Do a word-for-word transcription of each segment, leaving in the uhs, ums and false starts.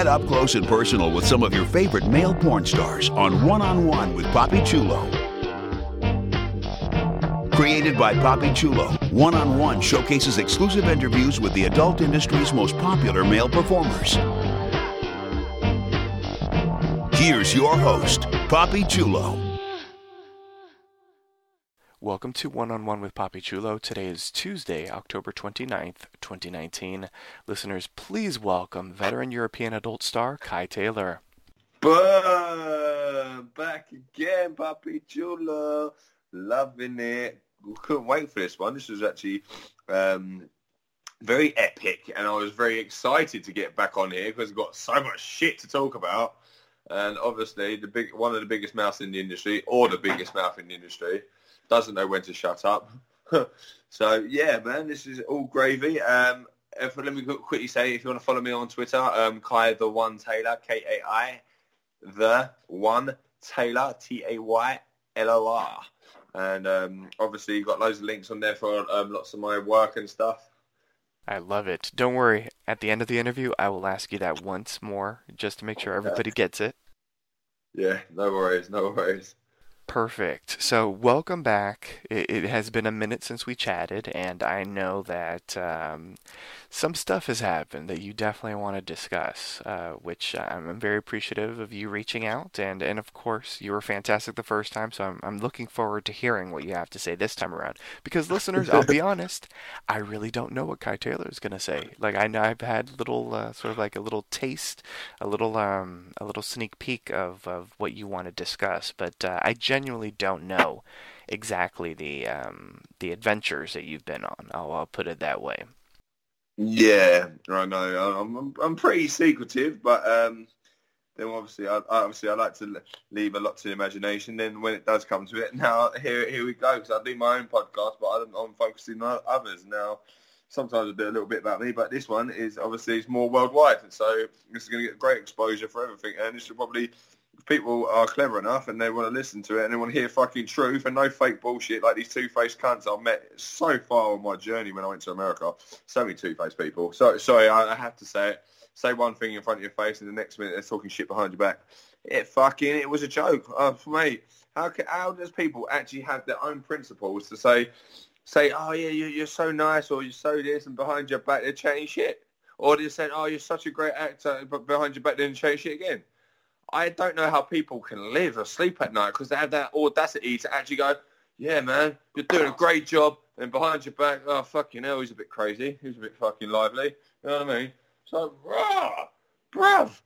Get up close and personal with some of your favorite male porn stars on One-on-One with Papi Chulo. Created by Papi Chulo, One-on-One showcases exclusive interviews with the adult industry's most popular male performers. Here's your host, Papi Chulo. Welcome to One-on-One with Papi Chulo. Today is Tuesday, October twenty-ninth, twenty nineteen. Listeners, please welcome veteran European adult star Kai Taylor. Buh, back again, Papi Chulo. Loving it. We couldn't wait for this one. This was actually um, very epic, and I was very excited to get back on here because we've got so much shit to talk about. And obviously, the big one of the biggest mouths in the industry, or the biggest mouth in the industry, doesn't know when to shut up. So, yeah, man, this is all gravy. Um, if, let me quickly say, if you want to follow me on Twitter, um, Kai the One Taylor, K A I, the One Taylor, T A Y L O R. And um, obviously, you've got loads of links on there for um, lots of my work and stuff. I love it. Don't worry. At the end of the interview, I will ask you that once more, just to make sure everybody gets it. Yeah, no worries, no worries. Perfect. So welcome back. It, it has been a minute since we chatted, and I know that um, some stuff has happened that you definitely want to discuss, uh, which I'm very appreciative of you reaching out. And, and of course, you were fantastic the first time, so I'm, I'm looking forward to hearing what you have to say this time around. Because listeners, I'll be honest, I really don't know what Kai Taylor is going to say. Like, I know I've had little, uh, sort of like a little taste, a little um, a little sneak peek of, of what you want to discuss, but uh, I genuinely Genuinely don't know exactly the um, the adventures that you've been on. I'll, I'll put it that way. Yeah, right. No, I'm I'm pretty secretive, but um, then obviously, I, obviously, I like to leave a lot to the imagination. Then when it does come to it, now here here we go. Because I do my own podcast, but I'm, I'm focusing on others now. Sometimes I do a little bit about me, but this one is obviously it's more worldwide, and so this is going to get great exposure for everything, and this will probably. People are clever enough and they want to listen to it and they want to hear fucking truth and no fake bullshit like these two-faced cunts I've met so far on my journey when I went to America. So many two-faced people. So, sorry, I have to say it. Say one thing in front of your face and the next minute they're talking shit behind your back. It fucking, it was a joke. Uh, for me, how, can, how does people actually have their own principles to say, say, oh, yeah, you, you're so nice or you're so this and behind your back they're chatting shit? Or they're saying, oh, you're such a great actor but behind your back they're chatting shit again. I don't know how people can live or sleep at night because they have that audacity to actually go, yeah, man, you're doing a great job, and behind your back, oh, fucking hell, he's a bit crazy. He's a bit fucking lively. You know what I mean? So, rah, bruv.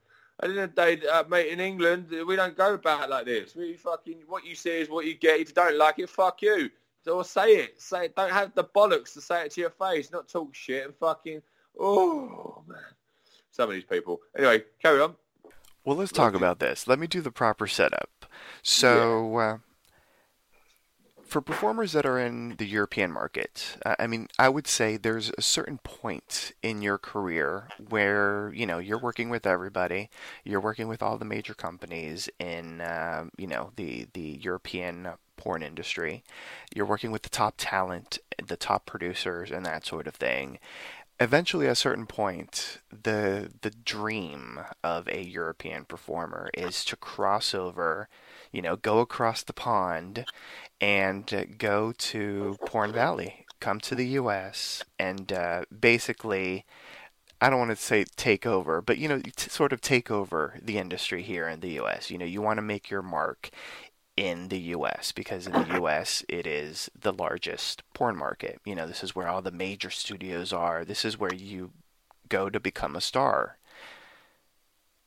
At the end of the day, uh, mate, in England, we don't go about it like this. We fucking, what you see is what you get. If you don't like it, fuck you. Or say it. Say it. Don't have the bollocks to say it to your face, not talk shit and fucking, oh, man. Some of these people. Anyway, carry on. Well, let's talk about this. Let me do the proper setup. So, uh, for performers that are in the European market, uh, I mean, I would say there's a certain point in your career where, you know, you're working with everybody. You're working with all the major companies in, uh, you know, the, the European porn industry. You're working with the top talent, the top producers, and that sort of thing. Eventually, at a certain point, the the dream of a European performer is to cross over, you know, go across the pond and go to Porn Valley, come to the U S, and uh, basically, I don't want to say take over, but, you know, t- sort of take over the industry here in the U S. You know, you want to make your mark in the U S because in the U S it is the largest porn market. You know, this is where all the major studios are. This is where you go to become a star.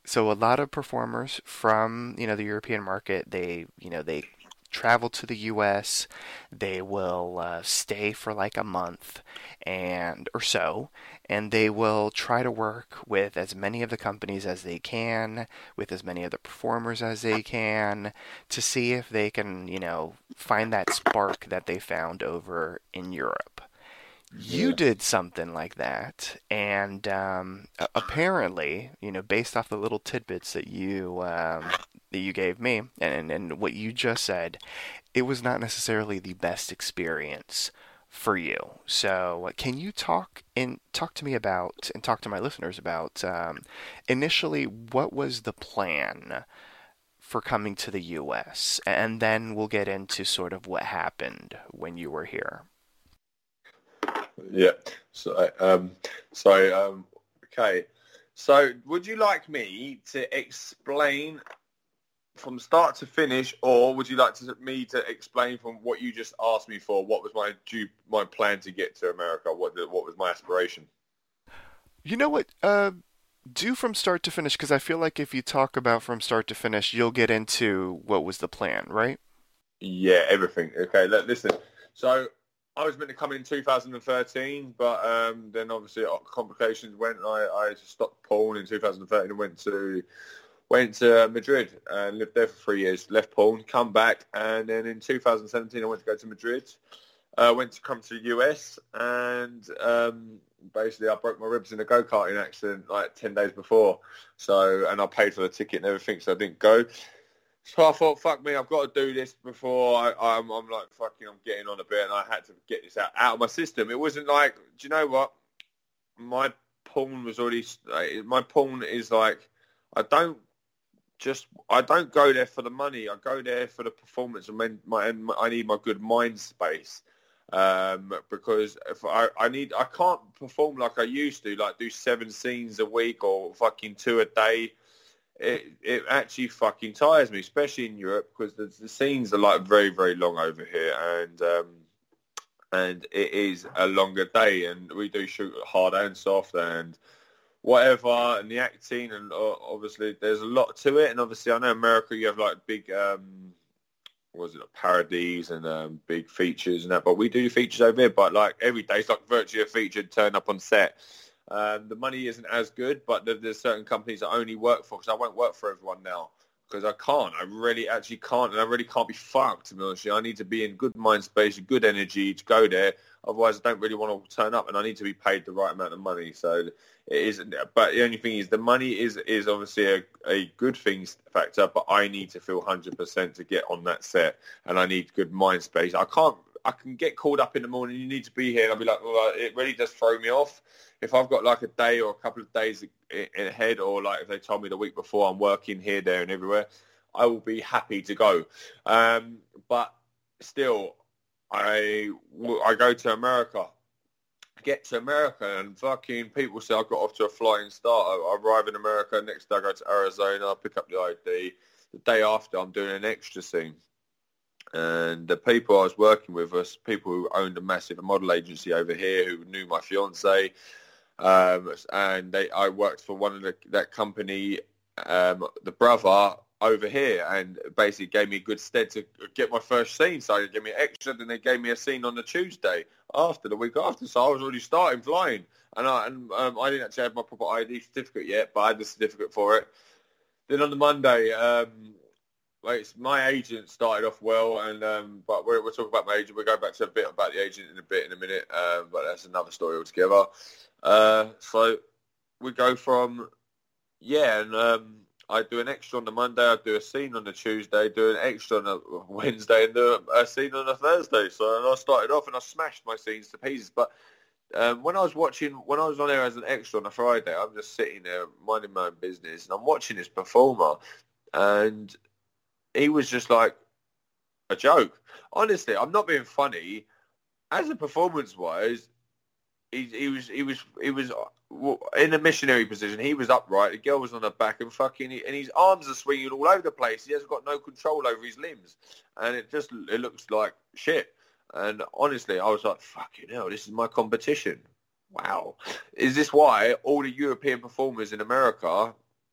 So a lot of performers from, you know, the European market, they, you know, they travel to the U S, they will uh, stay for like a month and or so, and they will try to work with as many of the companies as they can, with as many of the performers as they can, to see if they can, you know, find that spark that they found over in Europe. You yeah. did something like that, and um, apparently, you know, based off the little tidbits that you um, that you gave me, and and what you just said, it was not necessarily the best experience for you. So, can you talk and talk to me about, and talk to my listeners about, um, initially, what was the plan for coming to the U S, and then we'll get into sort of what happened when you were here. Yeah. So, um, so, um, okay. So, would you like me to explain from start to finish, or would you like to, me to explain from what you just asked me for? What was my due, my plan to get to America? What the, what was my aspiration? You know what? Uh, do from start to finish, because I feel like if you talk about from start to finish, you'll get into what was the plan, right? Yeah, everything. Okay. Let, listen. So, I was meant to come in two thousand thirteen, but um, then obviously complications went. And I, I stopped porn in two thousand thirteen and went to went to Madrid and lived there for three years. Left porn, come back, and then in two thousand seventeen I went to go to Madrid. I uh, went to come to the U S, and um, basically I broke my ribs in a go-karting accident like ten days before. So, and I paid for the ticket and everything, so I didn't go. So I thought, fuck me, I've got to do this before I, I'm, I'm like, fucking, I'm getting on a bit, and I had to get this out, out of my system. It wasn't like, do you know what? My porn was already, my porn is like, I don't just, I don't go there for the money. I go there for the performance, and when my, my, I need my good mind space. Um, because if I, I need, I can't perform like I used to, like do seven scenes a week or fucking two a day. It it actually fucking tires me, especially in Europe, because the, the scenes are like very, very long over here, and um, and it is a longer day, and we do shoot hard and soft and whatever, and the acting, and uh, obviously there's a lot to it, and obviously I know America, you have like big, um, what was it, like parodies and um, big features and that, but we do features over here, but like every day, it's like virtually a feature turn up on set. Um, the money isn't as good, but there, there's certain companies I only work for, because I won't work for everyone now, because I can't. I really actually can't, and I really can't be fucked, to be honest with you. I need to be in good mind space, good energy to go there. Otherwise, I don't really want to turn up, and I need to be paid the right amount of money. So it isn't. But the only thing is, the money is is obviously a, a good thing factor, but I need to feel one hundred percent to get on that set, and I need good mind space. I can't. I can get called up in the morning, you need to be here, and I'll be like, well, it really does throw me off. If I've got like a day or a couple of days ahead, or like if they told me the week before I'm working here, there and everywhere, I will be happy to go. Um, but still, I, I go to America, get to America, and fucking people say I got off to a flying start. I arrive in America, next day I go to Arizona, I pick up the I D. The day after, I'm doing an extra scene. And the people I was working with was people who owned a massive model agency over here, who knew my fiance, um, and they, I worked for one of the, that company, um, the brother over here, and basically gave me a good stead to get my first scene. So they gave me extra, then they gave me a scene on the Tuesday after, the week after. So I was already starting flying, and I and um, I didn't actually have my proper I D certificate yet, but I had the certificate for it. Then on the Monday. Um, Like it's, my agent started off well, and um, but we're, we're talking about my agent. We'll go back to a bit about the agent in a bit in a minute, um, but that's another story altogether. Uh, so we go from, yeah, and um, I do an extra on the Monday, I do a scene on the Tuesday, do an extra on the Wednesday, and do a scene on the Thursday. So and I started off and I smashed my scenes to pieces, but... Um, when I was watching, when I was on there as an extra on a Friday, I'm just sitting there minding my own business, and I'm watching this performer, and... he was just like a joke. Honestly, I'm not being funny. As a performance-wise, he, he was he was he was in a missionary position. He was upright. The girl was on her back, and fucking, and his arms are swinging all over the place. He hasn't got no control over his limbs, and it just it looks like shit. And honestly, I was like, fucking hell, this is my competition. Wow. Is this why all the European performers in America,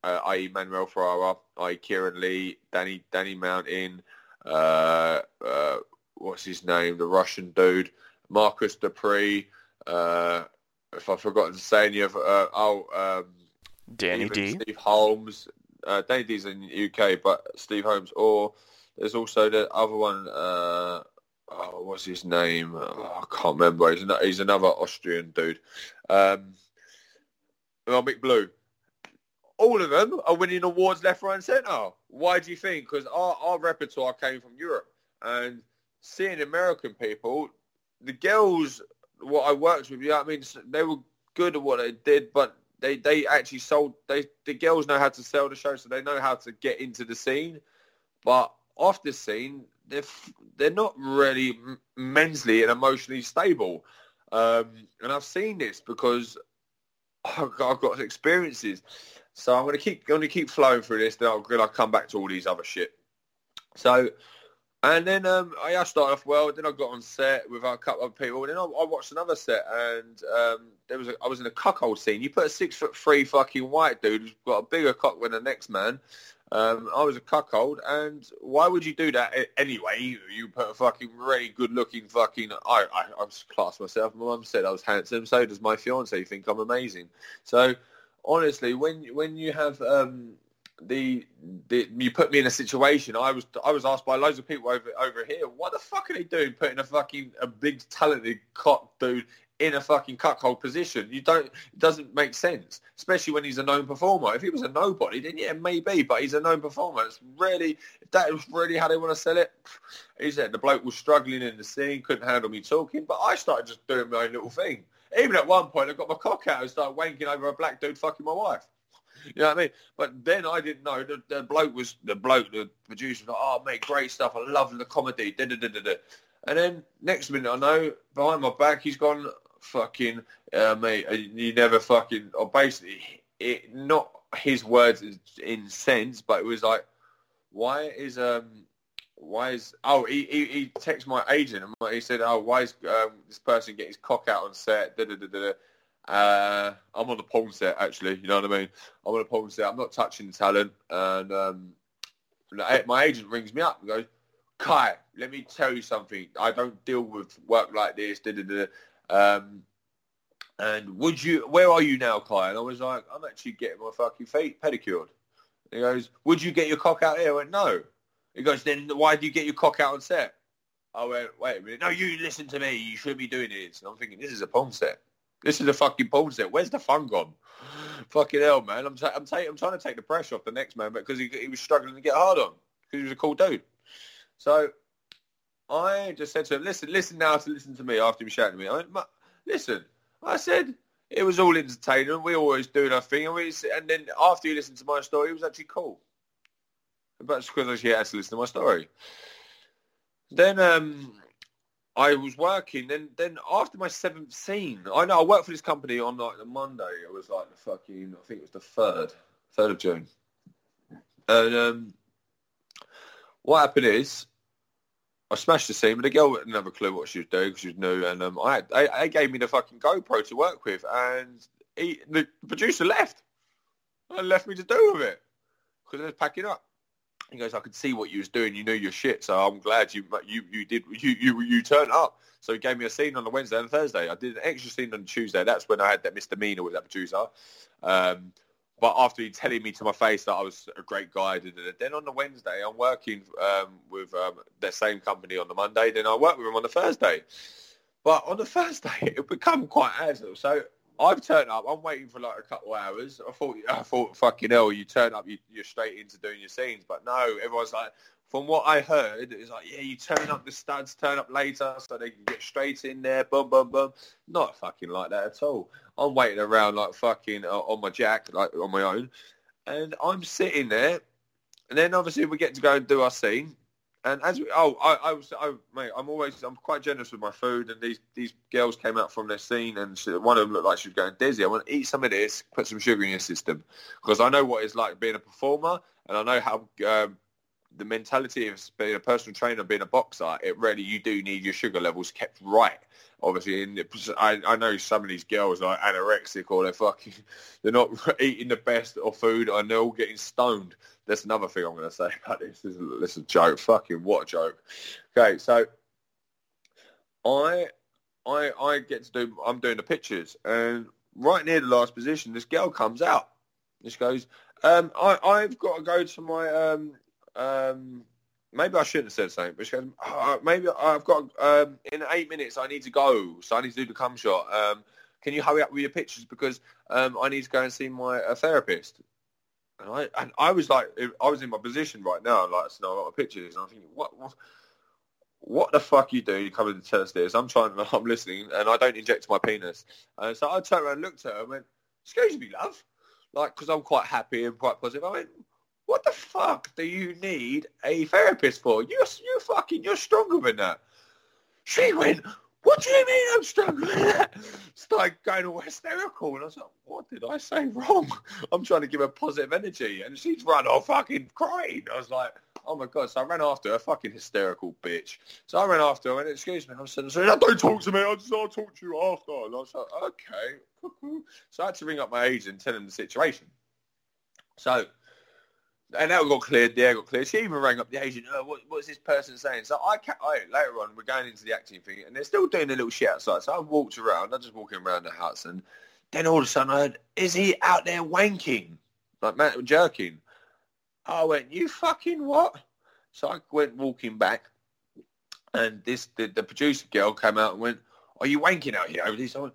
uh, that is. Manuel Ferrara, that is. Kieran Lee, Danny Danny Mountain, uh, uh, what's his name, the Russian dude, Marcus Dupree, uh, if I've forgotten to say any of, uh, oh, um, Danny D. Steve Holmes, uh, Danny D's in the U K, but Steve Holmes, or there's also the other one, uh, oh, what's his name? Oh, I can't remember. He's, an, he's another Austrian dude. Um, well, Mick Blue. All of them are winning awards left, right and centre. Why do you think? Because our, our repertoire came from Europe. And seeing American people, the girls, what I worked with, you know what I mean? They were good at what they did, but they, they actually sold... They The girls know how to sell the show, so they know how to get into the scene. But off the scene... They're, they're not really mentally and emotionally stable. Um, and I've seen this because I've got, I've got experiences. So I'm going to keep going to keep flowing through this. Then I'll, I'll come back to all these other shit. So, and then um, I, I started off well. Then I got on set with a couple of people. Then I, I watched another set, and um, there was a, I was in a cuckold scene. You put a six foot three fucking white dude who's got a bigger cock than the next man. Um, I was a cuckold, and why would you do that anyway? You put a fucking really good-looking fucking... I, I, I class myself. My mum said I was handsome. So does my fiancée think I'm amazing. So, honestly, when when you have um, the, the... You put me in a situation, I was I was asked by loads of people over over here, what the fuck are they doing putting a fucking... a big, talented cock dude in a fucking cuckold position? You don't, it doesn't make sense, especially when he's a known performer. If he was a nobody, then yeah, maybe, but he's a known performer. It's really, if that is really how they want to sell it, he said the bloke was struggling in the scene, couldn't handle me talking, but I started just doing my own little thing. Even at one point, I got my cock out and started wanking over a black dude fucking my wife. You know what I mean? But then I didn't know the, the bloke was, the bloke, the producer was like, oh mate, great stuff, I love the comedy, da da da da da. And then next minute I know, behind my back, he's gone, fucking uh, mate, you never fucking, or basically it, not his words in sense, but it was like, why is um why is oh he he, he texted my agent and he said, oh, why is um, this person getting his cock out on set, da, da, da, da. Uh, I'm on the porn set, actually, you know what I mean, I'm on a porn set, I'm not touching talent. And um my agent rings me up and goes, Kai, let me tell you something, I don't deal with work like this, da, da, da. Um, and would you, where are you now, Kai? And I was like, I'm actually getting my fucking feet pedicured. And he goes, would you get your cock out here? I went, no. He goes, then why do you get your cock out on set? I went, wait a minute. No, you listen to me. You shouldn't be doing this. And I'm thinking, this is a porn set. This is a fucking porn set. Where's the fun gone? Fucking hell, man. I'm, t- I'm, t- I'm trying to take the pressure off the next man, because he, he was struggling to get hard on, because he was a cool dude. So... I just said to him, listen, listen now to listen to me after he shouted at me. I went, listen, I said, it was all entertainment. We always do our thing. And, we, and then after you listened to my story, it was actually cool. But it's because you had to listen to my story. Then um, I was working. Then then after my seventh scene, I know I worked for this company on like the Monday. It was like the fucking, I think it was the third, third of June. And um, what happened is, I smashed the scene, but the girl didn't have a clue what she was doing because she was new, and um, I, I, I gave me the fucking GoPro to work with, and he, the producer left and left me to do with it because I was packing up. He goes, I could see what you was doing. You knew your shit, so I'm glad you you you did you you you turned up. So he gave me a scene on the Wednesday and the Thursday. I did an extra scene on Tuesday. That's when I had that misdemeanor with that producer. Um, But after he telling me to my face that I was a great guy, then on the Wednesday, I'm working um, with um, the same company on the Monday. Then I work with him on the Thursday. But on the Thursday, it become quite hassle. So I've turned up. I'm waiting for like a couple of hours. I thought, I thought, fucking hell, you turn up, you, you're straight into doing your scenes. But no, everyone's like, from what I heard, it's like, yeah, you turn up the studs, turn up later so they can get straight in there, boom, boom, boom. Not fucking like that at all. I'm waiting around like fucking uh, on my jack, like on my own. And I'm sitting there. And then obviously we get to go and do our scene. And as we, oh, I, I was, oh, mate, I'm always, I'm quite generous with my food. And these, these girls came out from their scene, and she, one of them looked like she was going dizzy. I want to eat some of this, put some sugar in your system. Because I know what it's like being a performer, and I know how... Um, the mentality of being a personal trainer, being a boxer, it really, you do need your sugar levels kept right. Obviously, and I, I know some of these girls are anorexic or they're fucking, they're not eating the best of food and they're all getting stoned. That's another thing I'm going to say about this. This is, this is a joke. Fucking what a joke. Okay, so I, I, I get to do, I'm doing the pictures, and right near the last position, this girl comes out. She goes, um, I, I've got to go to my, um, um, maybe I shouldn't have said something, but she goes, oh, maybe I've got, um, in eight minutes I need to go, so I need to do the cum shot. Um, can you hurry up with your pictures because um, I need to go and see my uh, therapist? And I and I was like, I was in my position right now, like, so I got my pictures, and I'm thinking, what, what, what the fuck you do? You come in and tell us this. I'm trying, I'm listening, and I don't inject my penis. Uh, so I turned around and looked at her and went, excuse me, love. Like, because I'm quite happy and quite positive. I went, what the fuck do you need a therapist for? You're, you're fucking, you're stronger than that. She went, what do you mean I'm stronger than that? Started going all hysterical. And I was like, what did I say wrong? I'm trying to give her positive energy. And she's run off fucking crying. I was like, oh, my God. So I ran after her, fucking hysterical bitch. So I ran after her and, excuse me, I was saying, don't talk to me. I'll, just, I'll talk to you after. And I was like, okay. So I had to ring up my agent and tell him the situation. So, and that got cleared. Yeah, got cleared. She even rang up the agent. Oh, what, what's this person saying? So I, ca- I later on, we're going into the acting thing, and they're still doing their little shit outside. So I walked around. I'm just walking around the house, and then all of a sudden I heard, is he out there wanking? Like, man, jerking. I went, you fucking what? So I went walking back, and this the, the producer girl came out and went, are you wanking out here? I went,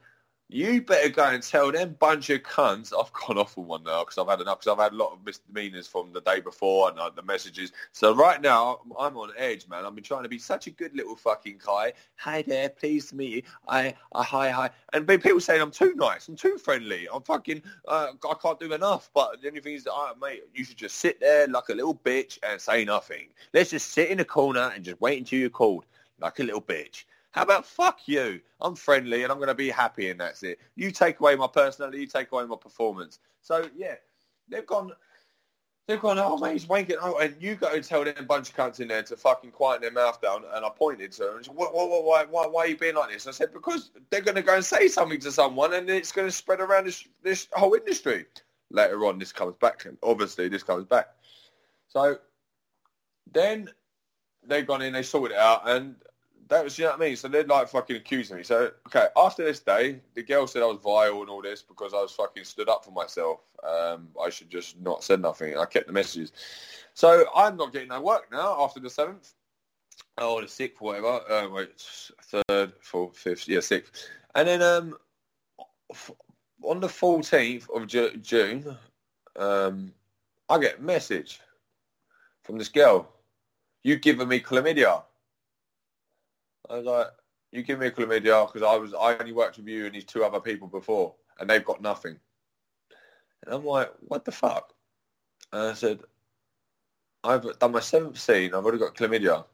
you better go and tell them bunch of cunts. I've gone off on one now because I've had enough, because I've had a lot of misdemeanors from the day before and uh, the messages. So right now, I'm on edge, man. I've been trying to be such a good little fucking guy. Hi there, pleased to meet you. I, I, hi, hi. And people saying I'm too nice, I'm too friendly. I'm fucking, uh, I can't do enough. But the only thing is, uh, mate, you should just sit there like a little bitch and say nothing. Let's just sit in a corner and just wait until you're called like a little bitch. How about fuck you? I'm friendly and I'm going to be happy and that's it. You take away my personality, you take away my performance. So, yeah, they've gone, they've gone, oh, mate, he's wanking. Oh, and you go and tell them bunch of cunts in there to fucking quieten their mouth down. And I pointed to them. And said, why, why, why, why are you being like this? I said, because they're going to go and say something to someone and it's going to spread around this, this whole industry. Later on, this comes back. And obviously, this comes back. So then they've gone in, they sorted it out, and that was, you know what I mean? So they'd like fucking accusing me. So, okay, after this day, the girl said I was vile and all this because I was fucking stood up for myself. Um, I should just not said nothing. I kept the messages. So I'm not getting no work now after the seventh. Oh, the sixth, whatever. Uh, wait, third, fourth, fifth, yeah, sixth. And then um, on the fourteenth of Ju- June, um, I get a message from this girl. You've given me chlamydia. I was like, you give me a chlamydia because I was I only worked with you and these two other people before, and they've got nothing. And I'm like, what the fuck? And I said, I've done my seventh scene. I've already got chlamydia.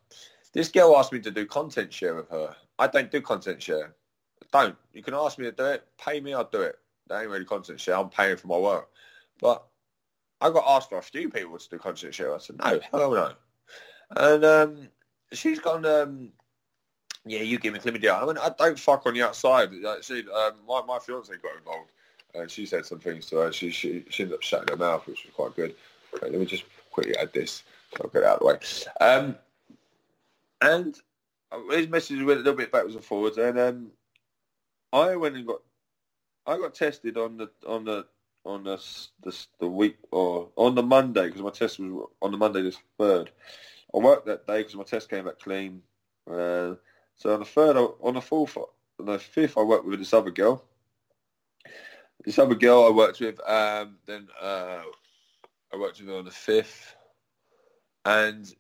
This girl asked me to do content share with her. I don't do content share. I don't. You can ask me to do it. Pay me, I'll do it. That ain't really content share. I'm paying for my work. But I got asked by a few people to do content share. I said, no, hell no. And um, she's gone... Um, yeah, you give me chlamydia. I mean, I don't fuck on the outside. She, um, my my fiance got involved, and she said some things to her. She she, she ended up shutting her mouth, which was quite good. Okay, let me just quickly add this. I'll get it out of the way. Um, and his message went a little bit backwards and forwards. And um, I went and got I got tested on the on the on the the, the week or on the Monday because my test was on the Monday the third. I worked that day because my test came back clean. Uh, So on the third, on the fourth, on the fifth, I worked with this other girl. This other girl I worked with, um, then uh, I worked with her on the fifth, and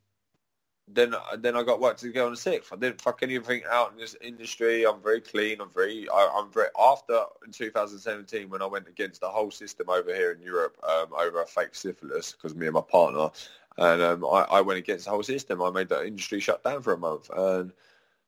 then then I got worked with the girl on the sixth. I didn't fuck anything out in this industry. I'm very clean. I'm very. I, I'm very. After in two thousand seventeen, when I went against the whole system over here in Europe um, over a fake syphilis, because me and my partner, and um, I, I went against the whole system. I made the industry shut down for a month and.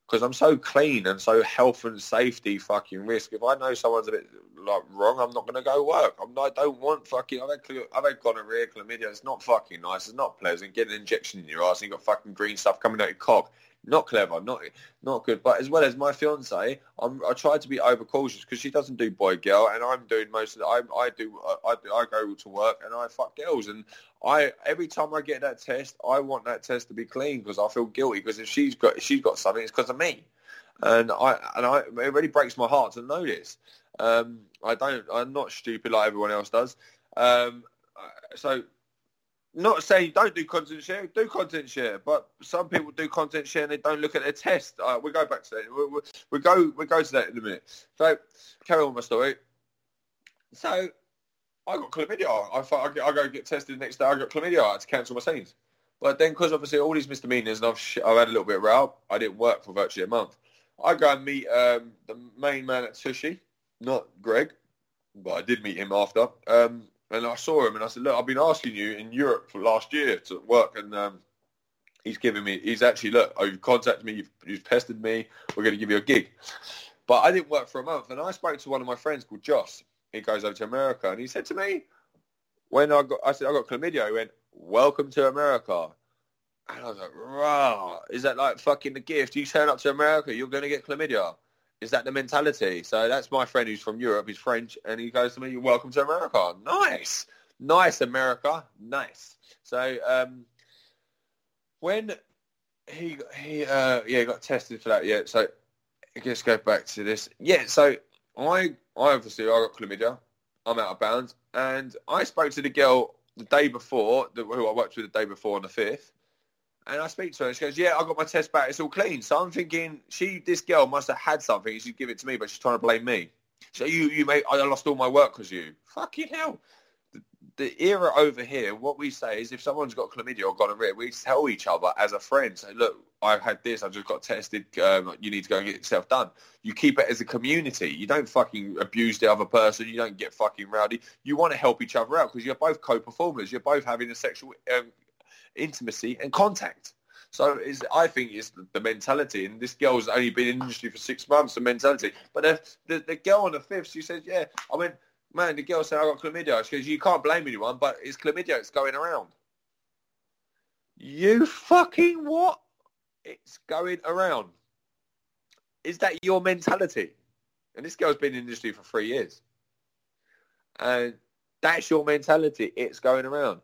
because I'm so clean and so health and safety fucking risk. If I know someone's a bit like wrong, I'm not going to go work. I'm, I don't want fucking, I've had, I've had gonorrhea, chlamydia. It's not fucking nice. It's not pleasant. Get an injection in your ass and you've got fucking green stuff coming out your cock. Not clever, not not good. But as well as my fiance, I'm, I try to be overcautious because she doesn't do boy girl, and I'm doing most of the. I I do I do, I go to work and I fuck girls, and I every time I get that test, I want that test to be clean because I feel guilty because if she's got if she's got something, it's because of me, and I and I it really breaks my heart to know this. Um, I don't. I'm not stupid like everyone else does. Um, so. Not saying don't do content share, do content share, but some people do content share and they don't look at their test. Uh, we go back to that. We, we, we go we go to that in a minute. So carry on my story. So I got chlamydia. I, I, I go get tested the next day. I got chlamydia. I had to cancel my scenes. But then because obviously all these misdemeanors and I've, sh- I've had a little bit of row, I didn't work for virtually a month. I go and meet um, the main man at Tushy, not Greg, but I did meet him after. Um, And I saw him and I said, look, I've been asking you in Europe for last year to work. And um, he's giving me, he's actually, look, oh, you've contacted me, you've, you've pestered me, we're going to give you a gig. But I didn't work for a month. And I spoke to one of my friends called Joss. He goes over to America. And he said to me, when I got, I said, I got chlamydia. He went, welcome to America. And I was like, rah, is that like fucking the gift? You turn up to America, you're going to get chlamydia. Is that the mentality? So that's my friend who's from Europe. He's French. And he goes to me, welcome to America. Nice. Nice, America. Nice. So um, when he, he uh, yeah, got tested for that. Yeah. So I guess go back to this. Yeah. So I, I obviously, I got chlamydia. I'm out of bounds. And I spoke to the girl the day before, the, who I worked with the day before on the fifth. And I speak to her and she goes, yeah, I got my test back. It's all clean. So I'm thinking, she, this girl must have had something. She'd give it to me, but she's trying to blame me. So you, you mate, I lost all my work because you. Fucking hell. The, the era over here, what we say is if someone's got chlamydia or gonorrhea, we tell each other as a friend, say, look, I've had this. I've just got tested. Um, you need to go and get yourself done. You keep it as a community. You don't fucking abuse the other person. You don't get fucking rowdy. You want to help each other out because you're both co-performers. You're both having a sexual... Um, intimacy and contact. So it's, I think it's the, the mentality, and this girl's only been in the industry for six months, the mentality. But the, the, the girl on the fifth, she said, yeah, I went, man, the girl said, I got chlamydia. She goes, you can't blame anyone, but it's chlamydia, it's going around. You fucking what? It's going around. Is that your mentality? And this girl's been in the industry for three years. And that's your mentality, it's going around.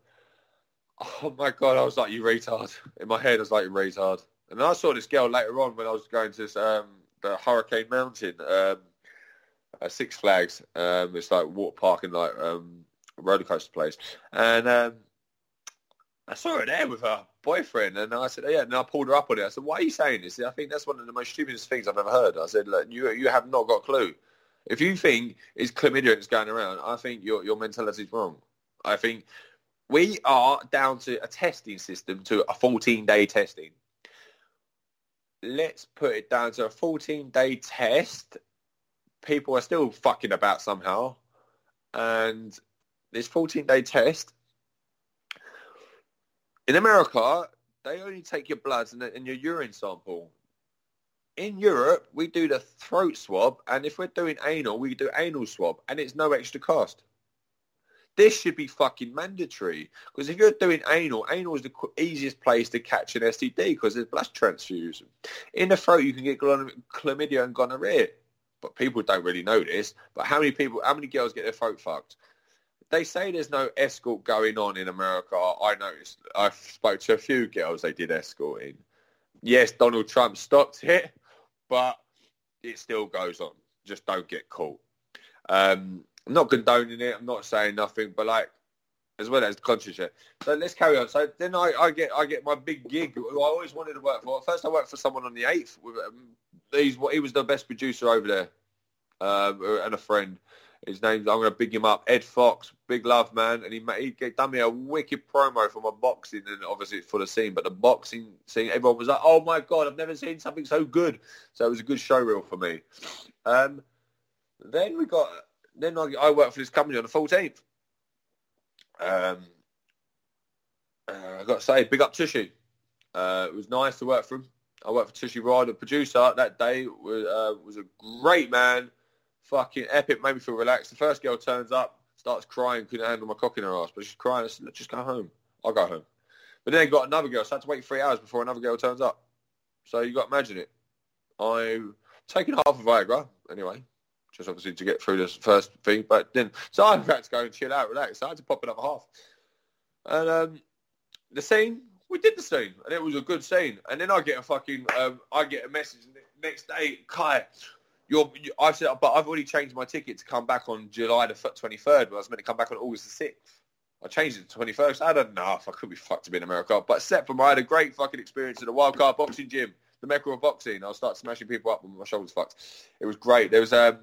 Oh, my God, I was like, you retard. In my head, I was like, you retard. And I saw this girl later on when I was going to this, um, the Hurricane Mountain, um, uh, Six Flags. Um, it's like water park and like um, a roller coaster place. And um, I saw her there with her boyfriend. And I said, oh, yeah, and I pulled her up on it. I said, why are you saying this? I think that's one of the most stupidest things I've ever heard. I said, look, you you have not got a clue. If you think it's chlamydia that's going around, I think your, your mentality is wrong. I think... We are down to a testing system, to a fourteen-day testing. Let's put it down to a fourteen-day test. People are still fucking about somehow. And this fourteen-day test, in America, they only take your bloods and, and your urine sample. In Europe, we do the throat swab, and if we're doing anal, we do anal swab, and it's no extra cost. This should be fucking mandatory because if you're doing anal, anal is the easiest place to catch an S T D because there's blood transfusion. In the throat, you can get chlamydia and gonorrhea, but people don't really know this. But how many people, how many girls get their throat fucked? They say there's no escort going on in America. I noticed, I spoke to a few girls they did escorting. Yes, Donald Trump stopped it, but it still goes on. Just don't get caught. Um... I'm not condoning it. I'm not saying nothing, but like, as well as the conscious shit. So let's carry on. So then I, I get I get my big gig, who I always wanted to work for. First, I worked for someone on the eighth. With, um, he's he was the best producer over there, um, and a friend. His name's I'm gonna big him up. Ed Fox, big love man, and he he, he done me a wicked promo for my boxing, and obviously it's for the scene. But the boxing scene, everyone was like, "Oh my God, I've never seen something so good." So it was a good show reel for me. Um, then we got. Then I, I worked for this company on the fourteenth. Um, uh, I got to say, big up Tushy. Uh, it was nice to work for him. I worked for Tushy Ryder, producer that day, was, uh, was a great man, fucking epic, made me feel relaxed. The first girl turns up, starts crying, couldn't handle my cock in her ass, but she's crying, I said, let's just go home. I'll go home. But then I got another girl, so I had to wait three hours before another girl turns up. So you got to imagine it. I've taken half a Viagra, anyway, just obviously to get through this first thing, but then, so I had to go and chill out, relax, so I had to pop another half. And um, the scene... We did the scene, and it was a good scene. And then I get a fucking, um, I get a message the next day, Kai, you're, you, I said, but I've already changed my ticket to come back on July the twenty-third, but I was meant to come back on August the sixth. I changed it to the twenty-first. So I don't know if I could be fucked to be in America. But except for I had a great fucking experience at the Wild Card boxing gym, the Mecca of boxing. I'll start smashing people up with my shoulders fucked. It was great. There was um,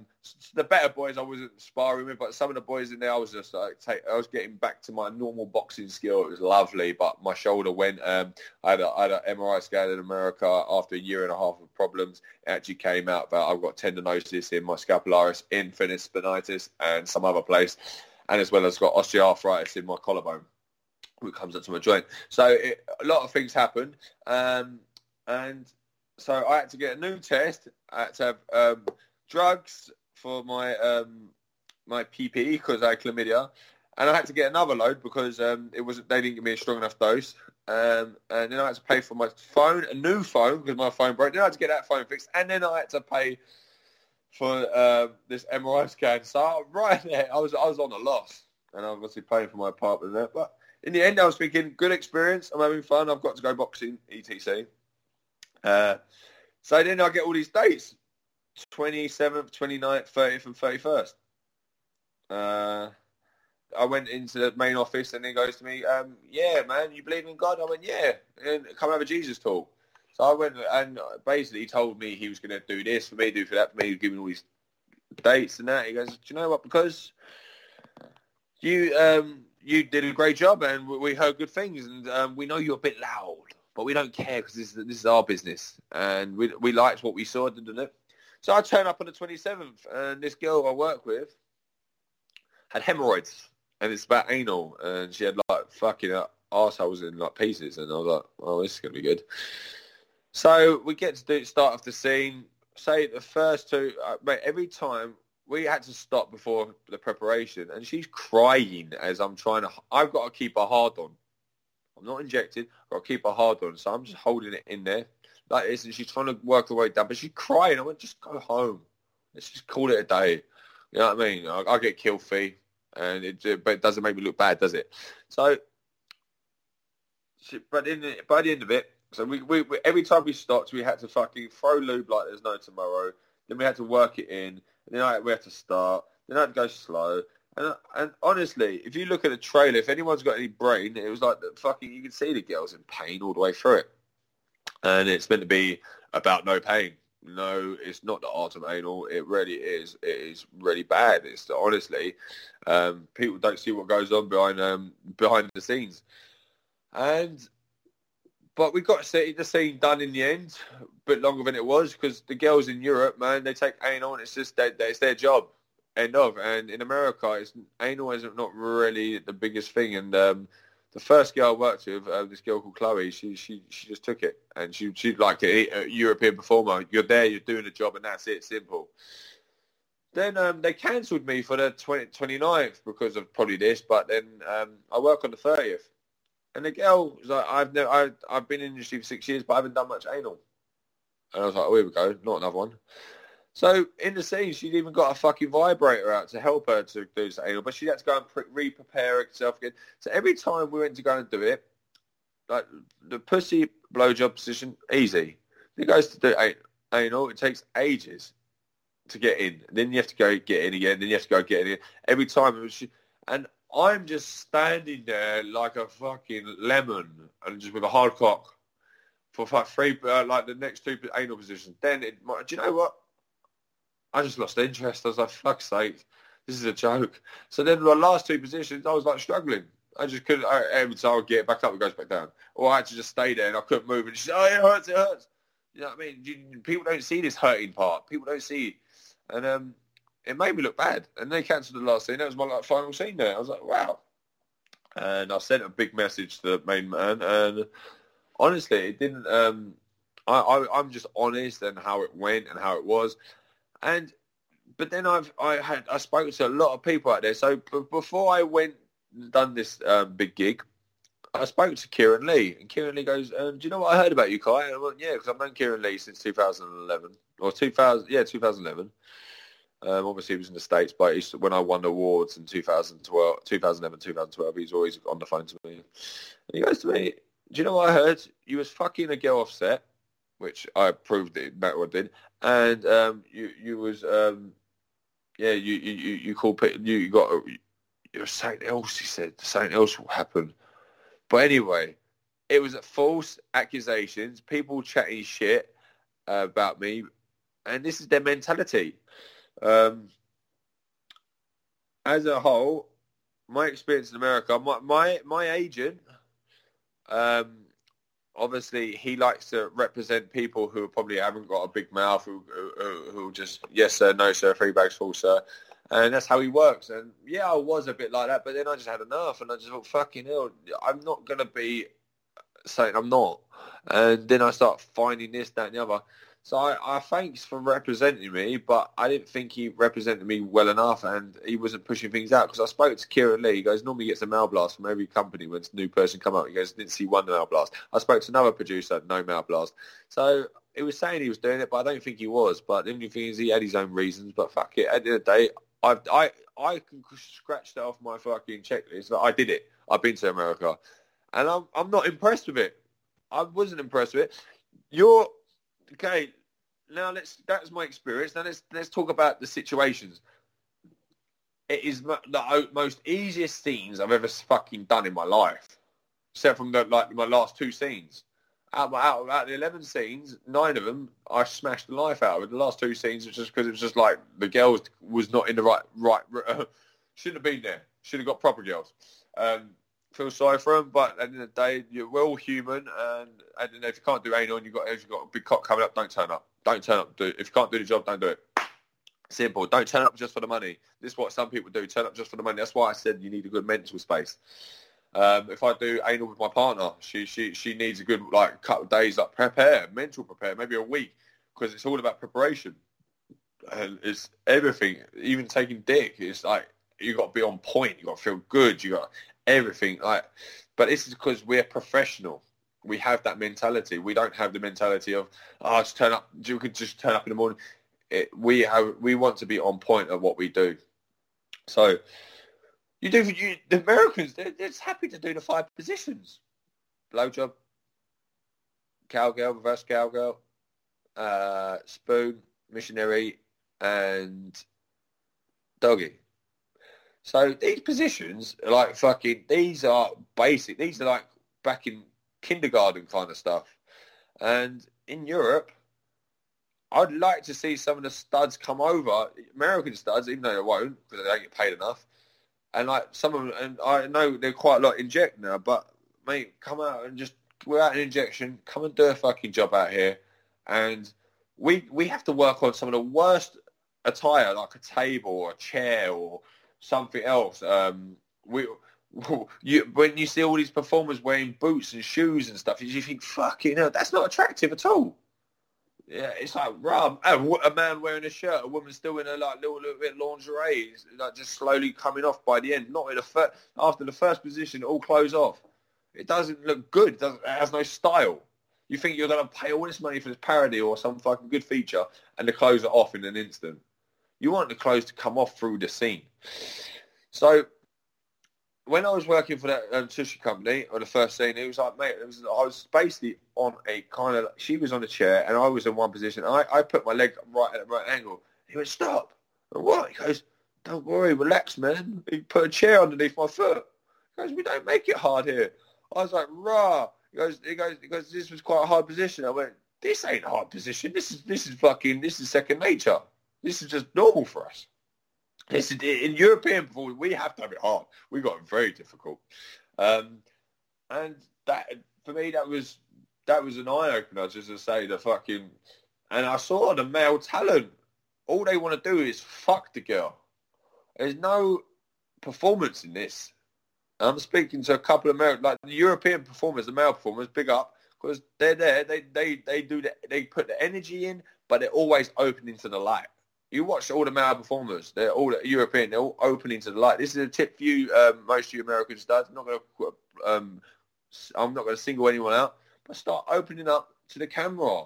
the better boys I wasn't sparring with, but some of the boys in there, I was just like, take, I was getting back to my normal boxing skill. It was lovely, but my shoulder went. Um, I had a, I had an M R I scan in America after a year and a half of problems. It actually came out that I've got tendinosis in my scapularis, infinis spinatus, and some other place, and as well as got osteoarthritis in my collarbone, which comes up to my joint. So it, a lot of things happened, um, and. So I had to get a new test. I had to have um, drugs for my um, my P P E because I had chlamydia, and I had to get another load because um, it wasn't. They didn't give me a strong enough dose. Um, and then I had to pay for my phone, a new phone because my phone broke. Then I had to get that phone fixed, and then I had to pay for uh, this M R I scan. So right there, I was I was on a loss, and I was obviously paying for my apartment there. But in the end, I was thinking, good experience. I'm having fun. I've got to go boxing, et cetera. Uh, so then I get all these dates, twenty-seventh, twenty-ninth, thirtieth and thirty-first. Uh, I went into the main office and he goes to me, um, yeah, man, you believe in God? I went, yeah, and come have a Jesus talk. So I went and basically he told me he was going to do this for me, do for that for me, he was giving all these dates and that. He goes, do you know what, because you um, you did a great job and we heard good things and um, we know you're a bit loud. But we don't care because this, this is our business. And we we liked what we saw, didn't it? So I turned up on the twenty-seventh, and this girl I work with had hemorrhoids, and it's about anal. And she had, like, fucking uh, arseholes in, like, pieces. And I was like, oh, this is going to be good. So we get to do start off the scene. Say the first two, uh, mate, every time we had to stop before the preparation. And she's crying as I'm trying to, I've got to keep her hard on. I'm not injected. I've got to keep her hard on. So I'm just holding it in there like this. And she's trying to work her way down. But she's crying. I went, just go home. Let's just call it a day. You know what I mean? I, I get kill fee. And it, but it doesn't make me look bad, does it? So, she, but in the, by the end of it, so we, we, we every time we stopped, we had to fucking throw lube like there's no tomorrow. Then we had to work it in. And then I, we had to start. Then I had to go slow. And, and honestly, if you look at the trailer, if anyone's got any brain, it was like the fucking, you can see the girl's in pain all the way through it. And it's meant to be about no pain. No, it's not the art of anal. It really is. It is really bad. It's honestly, um, people don't see what goes on behind um, behind the scenes. And, but we got the scene done in the end, a bit longer than it was, because the girls in Europe, man, they take anal and it's just, they, they, it's their job. End of. And in America, it's, anal isn't not really the biggest thing. And um, the first girl I worked with, uh, this girl called Chloe, she she she just took it, and she she like a, a European performer. You're there, you're doing the job, and that's it. Simple. Then um, they cancelled me for the twenty, twenty-ninth because of probably this. But then um, I work on the thirtieth, and the girl was like, I've never, I, I've been in the industry for six years, but I haven't done much anal. And I was like, oh, here we go, not another one. So, in the scene, she'd even got a fucking vibrator out to help her to do this anal, but she had to go and pre- re-prepare herself again. So, every time we went to go and do it, like, the pussy blowjob position, easy. It goes to do anal, it takes ages to get in. Then you have to go get in again, then you have to go get in again. Every time, it was she, and I'm just standing there like a fucking lemon, and just with a hard cock for like, three, uh, like the next two anal positions. Then, it, do you know what? I just lost interest. I was like, fuck's sake, this is a joke. So then the last two positions, I was like struggling. I just couldn't, I, every time I would get back up, it goes back down. Or I had to just stay there and I couldn't move. And she said, oh, it hurts, it hurts. You know what I mean? You, people don't see this hurting part. People don't see. And um, it made me look bad. And they cancelled the last scene. That was my like, final scene there. I was like, wow. And I sent a big message to the main man. And honestly, it didn't, um, I, I, I'm just honest and how it went and how it was. And but then I've I had I spoke to a lot of people out there. So b- before I went done this um, big gig, I spoke to Kieran Lee, and Kieran Lee goes, um, "Do you know what I heard about you, Kai?" And I went, "Yeah," because I've known Kieran Lee since two thousand eleven or two thousand, yeah, two thousand eleven. Um, obviously, he was in the States, but he's, when I won awards in two thousand twelve, two thousand eleven, two thousand twelve, he's always on the phone to me. And he goes to me, "Do you know what I heard? You was fucking a girl offset," which I proved it, that I did. And um, you, you was, um, yeah, you, you, you called, you got, it was something else. He said something else will happen. But anyway, it was false accusations, people chatting shit uh, about me, and this is their mentality. Um, as a whole, my experience in America, my my, my agent, um, obviously he likes to represent people who probably haven't got a big mouth, who who, who just, yes sir, no sir, three bags full sir. And that's how he works. And, yeah, I was a bit like that, but then I just had enough. And I just thought, fucking hell, I'm not going to be saying I'm not. And then I start finding this, that, and the other. So I, I thanks for representing me, but I didn't think he represented me well enough, and he wasn't pushing things out. Because I spoke to Kieran Lee. He goes, normally he gets a mail blast from every company when a new person come out. He goes, didn't see one mail blast. I spoke to another producer, no mail blast. So... he was saying he was doing it, but I don't think he was. But the only thing is he had his own reasons, but fuck it. At the end of the day, I've, I I can scratch that off my fucking checklist. But I did it. I've been to America. And I'm I'm not impressed with it. I wasn't impressed with it. You're... Okay, now let's... That's my experience. Now let's let's talk about the situations. It is the most easiest scenes I've ever fucking done in my life. Except from the, like my last two scenes. Out, out, out of the eleven scenes, nine of them, I smashed the life out of it. The last two scenes was just because it was just like the girls was not in the right... right. Uh, shouldn't have been there. Should have got proper girls. Um, feel sorry for them, but at the end of the day, you're well human, and, and if you can't do anal and you've got, if you've got a big cock coming up, don't turn up. Don't turn up. Do, if you can't do the job, don't do it. Simple. Don't turn up just for the money. This is what some people do. Turn up just for the money. That's why I said you need a good mental space. Um, if I do anal with my partner, she she she needs a good like couple of days like prepare, mental prepare, maybe a week, because it's all about preparation, and it's everything. Even taking dick, it's like you got to be on point, you got to feel good, you got everything. Like, but this is because we're professional. We have that mentality. We don't have the mentality of oh, just turn up. You could just turn up in the morning. It, we have we want to be on point at what we do. So. You do you, the Americans. They're, they're just happy to do the five positions: blowjob, cowgirl, reverse cowgirl, uh, spoon, missionary, and doggy. So these positions are like fucking. These are basic. These are like back in kindergarten kind of stuff. And in Europe, I'd like to see some of the studs come over. American studs, even though they won't because they don't get paid enough. And like some of them, and I know they're quite a lot inject now, but mate, come out and just without an injection, come and do a fucking job out here. And we we have to work on some of the worst attire, like a table or a chair or something else. Um, we you, when you see all these performers wearing boots and shoes and stuff, you think fucking hell, that's not attractive at all. Yeah, it's like rum. A man wearing a shirt, a woman still in a like little, little bit of lingerie, it's like just slowly coming off by the end. Not in the fir- after the first position, all clothes off. It doesn't look good. It, doesn't, it has no style. You think you're going to pay all this money for this parody or some fucking good feature, and the clothes are off in an instant. You want the clothes to come off through the scene. So when I was working for that um, Tushy company, or the first scene, it was like, mate, it was, I was basically on a kind of, she was on a chair, and I was in one position, and I, I put my leg right at a right angle. He went, stop. And what? He goes, don't worry, relax, man. He put a chair underneath my foot. He goes, we don't make it hard here. I was like, rah. He goes, he goes, he goes, this was quite a hard position. I went, this ain't a hard position. This is, this is fucking, this is second nature. This is just normal for us. This is, in European football, we have to have it hard. We got it very difficult, um, and that for me that was that was an eye opener. Just to say the fucking, and I saw the male talent. All they want to do is fuck the girl. There's no performance in this. I'm speaking to a couple of American, like the European performers, the male performers, big up. because they're there. They they they do the, they put the energy in, but they're always opening to the light. You watch all the male performers; they're all European. They're all opening to the light. This is a tip for you, um, most of you American studs. I'm not going to um, I'm not going to single anyone out, but start opening up to the camera.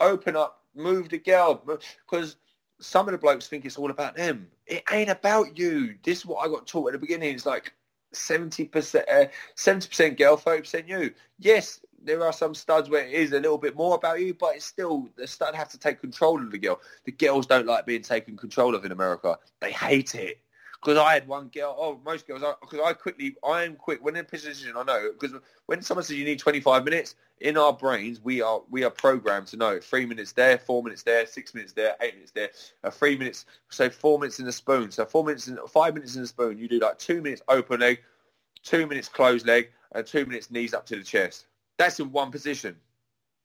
Open up, move the girl, because some of the blokes think it's all about them. It ain't about you. This is what I got taught at the beginning. It's like seventy percent uh, seventy percent girl, thirty percent you. Yes, there are some studs where it is a little bit more about you, but it's still, the stud have to take control of the girl. The girls don't like being taken control of in America. They hate it. Because I had one girl, oh, most girls, because I, I quickly, I am quick. When in a position, I know, because when someone says you need twenty-five minutes, in our brains, we are we are programmed to know three minutes there, four minutes there, six minutes there, eight minutes there, uh, three minutes, so four minutes in the spoon. So four minutes, in, five minutes in the spoon, you do like two minutes open leg, two minutes closed leg, and two minutes knees up to the chest. That's in one position.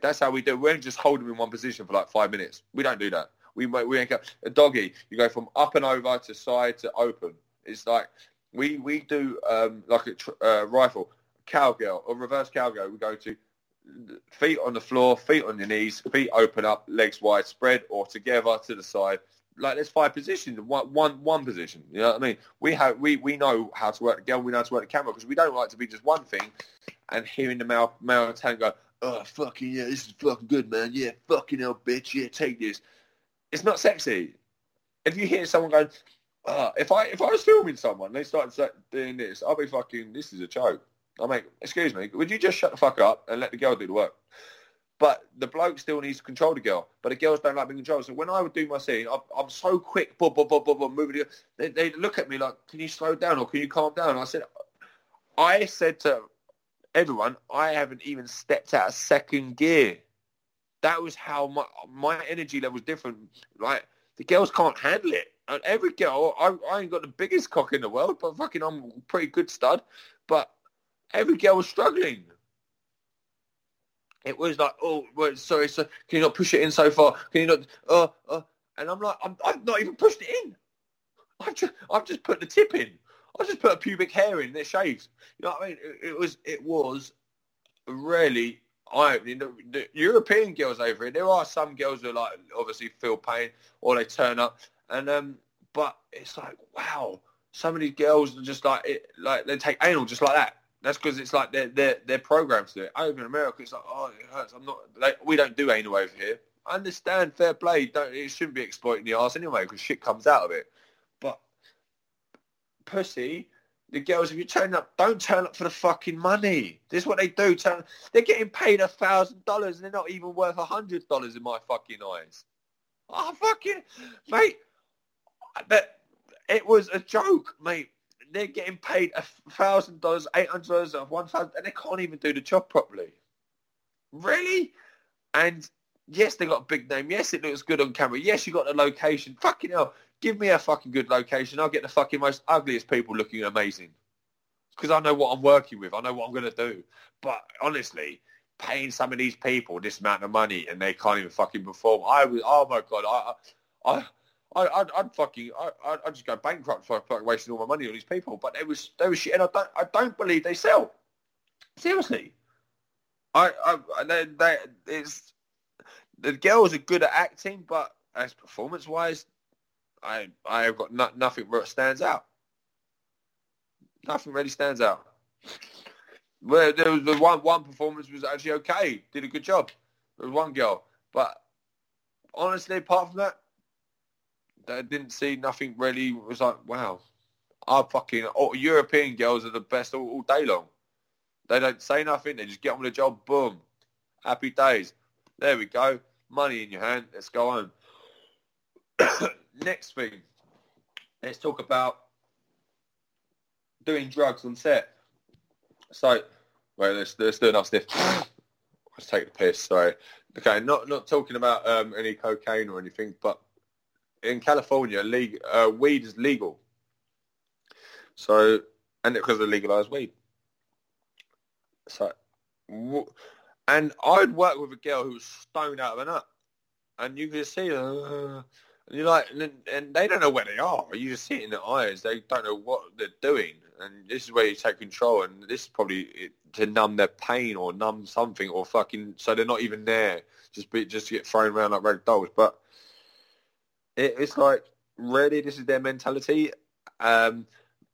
That's how we do it. We don't just hold them in one position for like five minutes. We don't do that. We we make up a doggy. You go from up and over to side to open. It's like we we do um, like a tr- uh, rifle, cowgirl or reverse cowgirl. We go to feet on the floor, feet on your knees, feet open up, legs wide spread or together to the side. Like there's five positions, one one one position. You know what I mean? We have we, we know how to work the girl. We know how to work the camera because we don't like to be just one thing. And hearing the male male talent go, oh fucking yeah, this is fucking good, man. Yeah, fucking hell, bitch. Yeah, take this. It's not sexy. If you hear someone going, oh, if I if I was filming someone and they started doing this, I'll be fucking, this is a joke. I'm like, excuse me, would you just shut the fuck up and let the girl do the work? But the bloke still needs to control the girl. But the girls don't like being controlled. So when I would do my scene, I'm, I'm so quick, boom, boom, boom, boom, boom, moving. They, they look at me like, can you slow down or can you calm down? And I said, I said to everyone, I haven't even stepped out of second gear. That was how my my energy level was different. Like the girls can't handle it. And every girl, I, I ain't got the biggest cock in the world, but fucking I'm a pretty good stud. But every girl was struggling. It was like, oh, wait, sorry, so can you not push it in so far? Can you not? Uh, uh, and I'm like, I'm, I've not even pushed it in. I've just, I've just put the tip in. I just put a pubic hair in. They're shaved. You know what I mean? It, it was, it was really. I mean, the, the European girls over here, there are some girls who like obviously feel pain or they turn up, and um, but it's like wow, some of these girls are just like it, like they take anal just like that. That's because it's like they're they're they're programmed to do it. Over in America, it's like oh it hurts. I'm not. They, we don't do anal over here. I understand, fair play. Don't it shouldn't be exploiting the arse anyway because shit comes out of it. But pussy. The girls, if you turn up, don't turn up for the fucking money. This is what they do. Turn, they're getting paid a thousand dollars, and they're not even worth a hundred dollars in my fucking eyes. Oh fucking mate, that it was a joke, mate. They're getting paid a thousand dollars, eight hundred dollars, one thousand, and they can't even do the job properly. Really? And yes, they got a big name. Yes, it looks good on camera. Yes, you got the location. Fucking hell. Give me a fucking good location. I'll get the fucking most ugliest people looking amazing. Because I know what I'm working with. I know what I'm going to do. But honestly, paying some of these people this amount of money and they can't even fucking perform. I was, oh my God, I, I, I, I'd, I'd fucking, I, I'd just go bankrupt for wasting all my money on these people. But they was, they was shit. And I don't, I don't believe they sell. Seriously. I, I, they, they, it's, the girls are good at acting, but as performance-wise, I I have got no, nothing stands out. Nothing really stands out. Well, there was the one one performance was actually okay. Did a good job. There was one girl, but honestly, apart from that, I didn't see nothing really. It was like wow, our fucking all, European girls are the best all, all day long. They don't say nothing. They just get on with the job. Boom, happy days. There we go. Money in your hand. Let's go home. Next thing, let's talk about doing drugs on set. So, well, let's, let's do another sniff. Let's take the piss, sorry. Okay, not not talking about um, any cocaine or anything, but in California, legal, uh, weed is legal. So, and because of legalized weed. So, and I'd work with a girl who was stoned out of a nut. And you could see her. Uh, And you're like, and, and they don't know where they are. You just see it in their eyes. They don't know what they're doing. and this is where you take control, and this is probably it, to numb their pain or numb something or fucking, so they're not even there, just be just get thrown around like rag dolls. But it, it's like, really, this is their mentality. Um,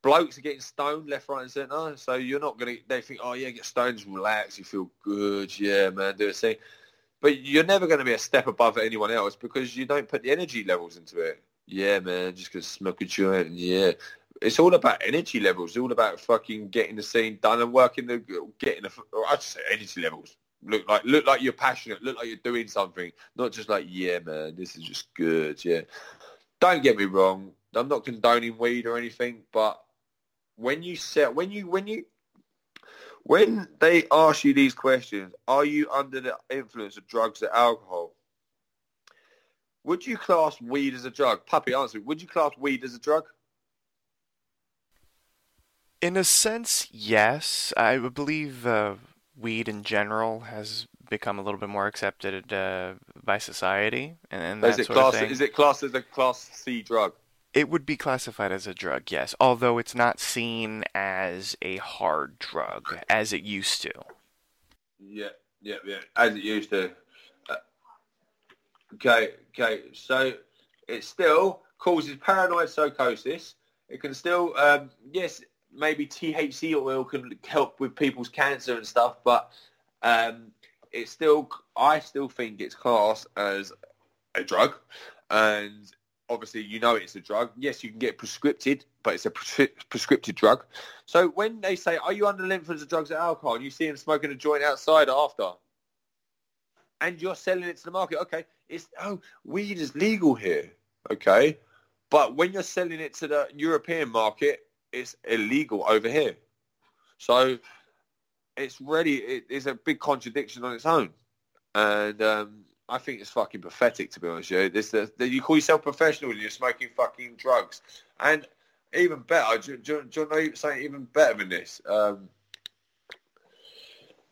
blokes are getting stoned left, right and centre, so you're not going to, they think, oh yeah, get stoned, relax, you feel good, yeah man, do a thing. But you're never going to be a step above anyone else because you don't put the energy levels into it. Yeah man, just going to smoke a joint, and yeah. It's all about energy levels. It's all about fucking getting the scene done and working the getting the. I just say energy levels. Look like look like you're passionate. Look like you're doing something, not just like yeah, man. This is just good. Yeah. Don't get me wrong. I'm not condoning weed or anything, but when you set when you when you when they ask you these questions, are you under the influence of drugs or alcohol? Would you class weed as a drug? Puppy, answer me. Would you class weed as a drug? In a sense, yes. I believe uh, weed in general has become a little bit more accepted uh, by society, and, and that sort class, of thing. Is it classed as a Class C drug? It would be classified as a drug, yes. Although it's not seen as a hard drug as it used to. Yeah, yeah, yeah. As it used to. Uh, okay, okay. So it still causes paranoid psychosis. It can still, um, yes. Maybe T H C oil can help with people's cancer and stuff, but um, it's still, I still think it's classed as a drug. And obviously, you know it's a drug. Yes, you can get prescripted, but it's a pres- prescripted drug. So when they say, are you under the influence of drugs or alcohol? And you see them smoking a joint outside after, and you're selling it to the market. Okay, it's, oh, weed is legal here. Okay. But when you're selling it to the European market, it's illegal over here. So it's really, it, it's a big contradiction on its own. And um, I think it's fucking pathetic, to be honest with you. This, this, this, you call yourself professional and you're smoking fucking drugs. And even better, do, do, do you know something even better than this? Um,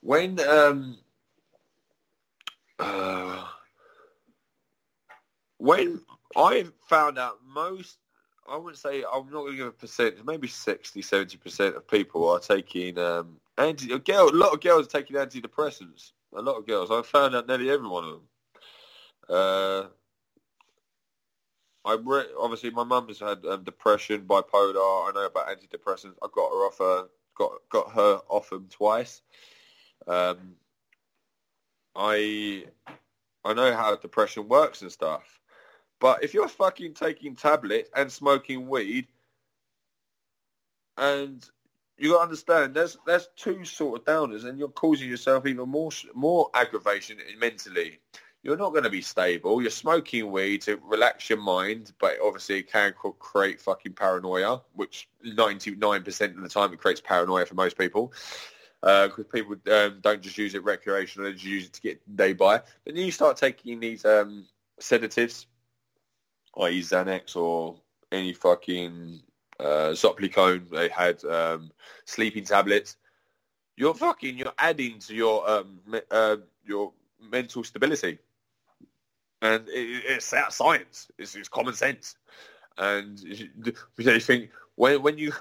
when, um, uh, when I found out most, I wouldn't say, I'm not going to give a percentage, maybe sixty, seventy percent of people are taking, um, anti, a, girl, a lot of girls are taking antidepressants. A lot of girls. I found out nearly every one of them. Uh, I re- obviously, my mum has had um, depression, bipolar. I know about antidepressants. I got her off her, got, got her off them twice. Um, I, I know how depression works and stuff. But if you're fucking taking tablets and smoking weed, and you got to understand, there's there's two sort of downers, and you're causing yourself even more more aggravation mentally. You're not going to be stable. You're smoking weed to relax your mind, but obviously it can create fucking paranoia, which ninety-nine percent of the time it creates paranoia for most people. Because uh, people um, don't just use it recreational, they just use it to get day by. But then you start taking these um, sedatives, that is. Xanax or any fucking uh, Zoplicone. They had um, sleeping tablets. You're fucking, you're adding to your um, me- uh, your mental stability. And it, it's out science. It's, it's common sense. And you, you think, when, when you,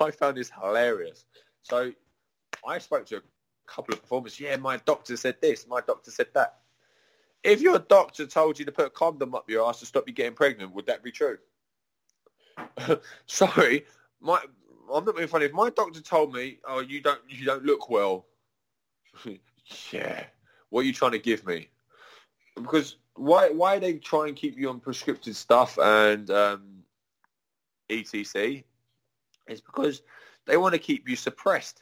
I found this hilarious. So I spoke to a couple of performers. Yeah, my doctor said this. My doctor said that. If your doctor told you to put a condom up your ass to stop you getting pregnant, would that be true? Sorry, my I'm not being funny. If my doctor told me, "Oh, you don't you don't look well," yeah, what are you trying to give me? Because why why they try and keep you on prescriptive stuff and um, et cetera. It's because they want to keep you suppressed.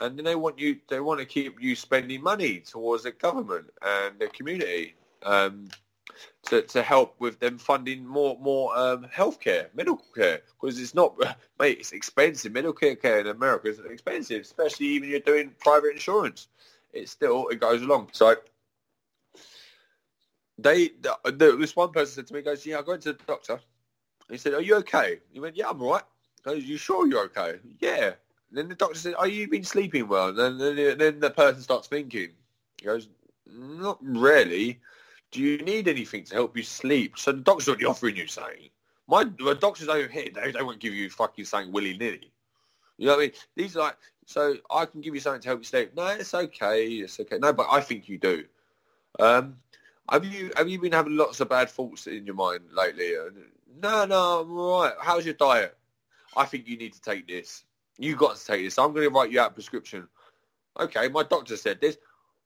And then they want you. They want to keep you spending money towards the government and the community um, to to help with them funding more more um, healthcare, medical care, because it's not, mate. It's expensive. Medical care in America is expensive, especially even if you're doing private insurance. It still it goes along. So they the, the, this one person said to me, he "Goes, yeah, I go into the doctor." He said, "Are you okay?" He went, "Yeah, I'm all right." He goes, "You sure you're okay?" "Yeah." Then the doctor said, "Oh, you've been sleeping well." And then, then, then the person starts thinking. He goes, "Not really. Do you need anything to help you sleep?" So the doctor's already offering you something. My, my doctors over here, they, they won't give you fucking something willy-nilly. You know what I mean? These are like, so I can give you something to help you sleep. No, it's okay. It's okay. No, but I think you do. Um, have you have you been having lots of bad thoughts in your mind lately? No, no, I'm all right. How's your diet? I think you need to take this. You got to take this. I'm going to write you out a prescription. Okay, my doctor said this.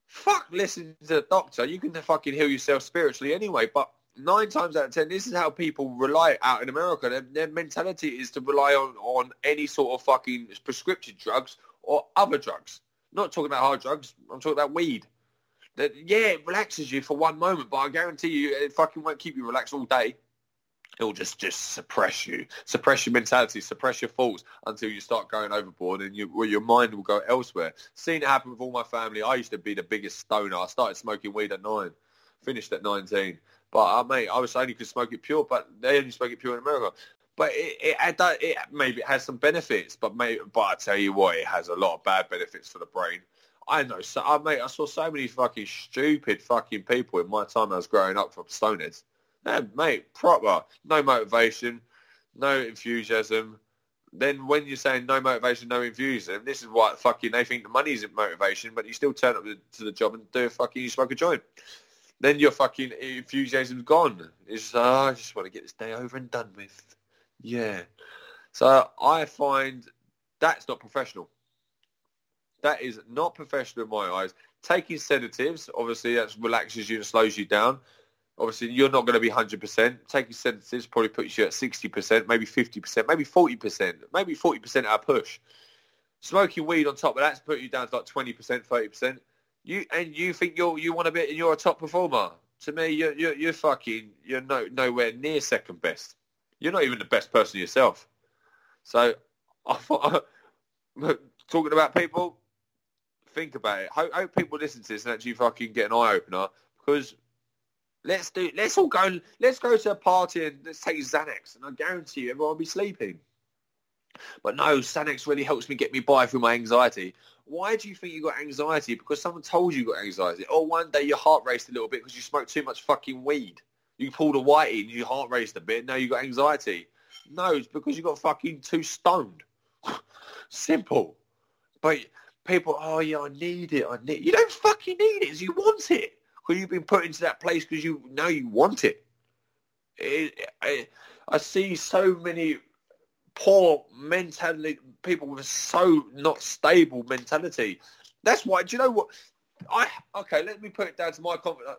Fuck, listen to the doctor. You can fucking heal yourself spiritually anyway. But nine times out of ten, this is how people rely out in America. Their, their mentality is to rely on, on any sort of fucking prescription drugs or other drugs. I'm not talking about hard drugs. I'm talking about weed. That, yeah, it relaxes you for one moment, but I guarantee you it fucking won't keep you relaxed all day. It'll just, just suppress you, suppress your mentality, suppress your thoughts until you start going overboard and you, well, your mind will go elsewhere. Seen it happen with all my family. I used to be the biggest stoner. I started smoking weed at nine, finished at nineteen. But, uh, mate, I was only could smoke it pure, but they only smoke it pure in America. But it, it, it, it maybe it has some benefits, but, mate, but I tell you what, it has a lot of bad benefits for the brain. I know, so, uh, mate, I saw so many fucking stupid fucking people in my time I was growing up from stoners. No, mate, proper. No motivation, no enthusiasm. Then when you're saying no motivation, no enthusiasm, this is why fucking they think the money isn't motivation, but you still turn up to the job and do a fucking, you smoke a joint. Then your fucking enthusiasm's gone. It's, uh, I just want to get this day over and done with. Yeah. So I find that's not professional. That is not professional in my eyes. Taking sedatives, obviously, that relaxes you and slows you down. Obviously, you're not going to be one hundred percent. Taking sedatives probably puts you at sixty percent, maybe fifty percent, maybe forty percent, maybe forty percent at a push. Smoking weed on top of that's put you down to like twenty percent, thirty percent. You and you think you're you want to be and you're a top performer. To me, you're you're, you're fucking you're no, nowhere near second best. You're not even the best person yourself. So, I thought, talking about people, think about it. Hope, hope people listen to this and actually fucking get an eye opener because. Let's do. Let's all go. Let's go to a party and let's take Xanax, and I guarantee you, everyone will be sleeping. But no, Xanax really helps me get me by through my anxiety. Why do you think you got anxiety? Because someone told you you got anxiety, or one day your heart raced a little bit because you smoked too much fucking weed. You pulled a whitey and your heart raced a bit. Now you got anxiety. No, it's because you got fucking too stoned. Simple. But people, oh yeah, I need it. I need. You don't fucking need it. It's you want it. Because you've been put into that place because you now you want it. it I, I see so many poor mentality people with so not stable mentality. That's why. Do you know what? I okay. Let me put it down to my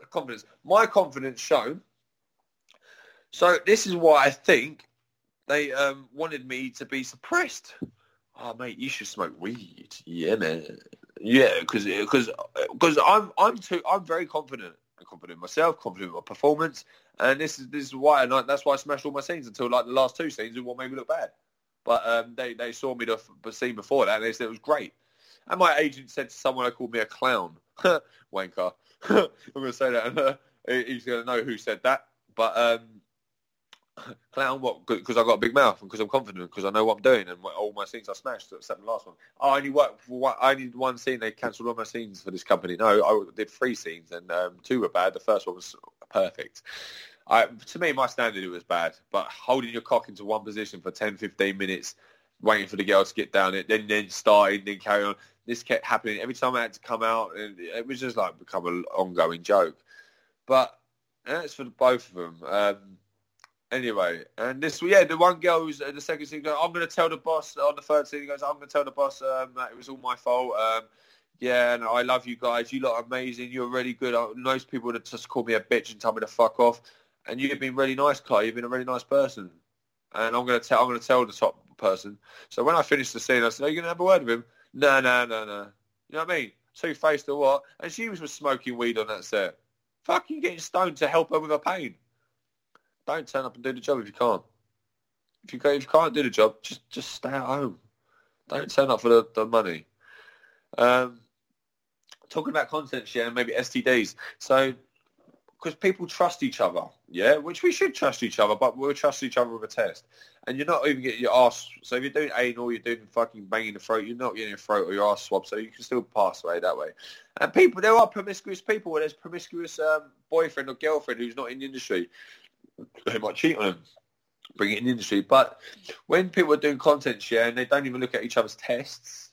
confidence. My confidence shown. So this is why I think they um, wanted me to be suppressed. Oh mate, you should smoke weed. Yeah, man. Yeah, because because because I'm I'm too I'm very confident, I'm confident in myself, confident in my performance, and this is this is why and I, that's why I smashed all my scenes until like the last two scenes is what made me look bad. But um, they they saw me the scene before that and they said it was great, and my agent said to someone I called me a clown, wanker. I'm gonna say that and uh, he's gonna know who said that, but. Um, Clown, what? Because I got a big mouth and because I'm confident, because I know what I'm doing, and all my scenes I smashed except the last one. I only worked for one, I only did one scene. They cancelled all my scenes for this company. No, I did three scenes, and um, two were bad. The first one was perfect. I, to me, my standard it was bad, but holding your cock into one position for ten, fifteen minutes, waiting for the girl to get down it, then then starting, then carry on. This kept happening every time I had to come out, and it was just like become an ongoing joke. But that's for both of them. Um, Anyway, and this, yeah, the one girl who's uh, the second scene goes, I'm going to tell the boss, on the third scene, he goes, I'm going to tell the boss um, that it was all my fault. Um, yeah, and I love you guys. You lot are amazing. You're really good. I, most people would have just called me a bitch and told me to fuck off. And you've been really nice, Kai. You've been a really nice person. And I'm going to tell I'm going to tell the top person. So when I finished the scene, I said, are you going to have a word with him? No, no, no, no. You know what I mean? Two-faced or what? And she was smoking weed on that set. Fucking getting stoned to help her with her pain. Don't turn up and do the job if you can't. If you can't, if you can't do the job, just just stay at home. Don't turn up for the, the money. Um, talking about content share and maybe S T Ds. So, because people trust each other, yeah, which we should trust each other, but we'll trust each other with a test. And you're not even getting your arse. So if you're doing anal, you're doing fucking banging the throat, you're not getting your throat or your arse swabbed, so you can still pass away that way. And people, there are promiscuous people where there's promiscuous um, boyfriend or girlfriend who's not in the industry. They might cheat on him. bring it in the industry. But when people are doing content sharing, they don't even look at each other's tests.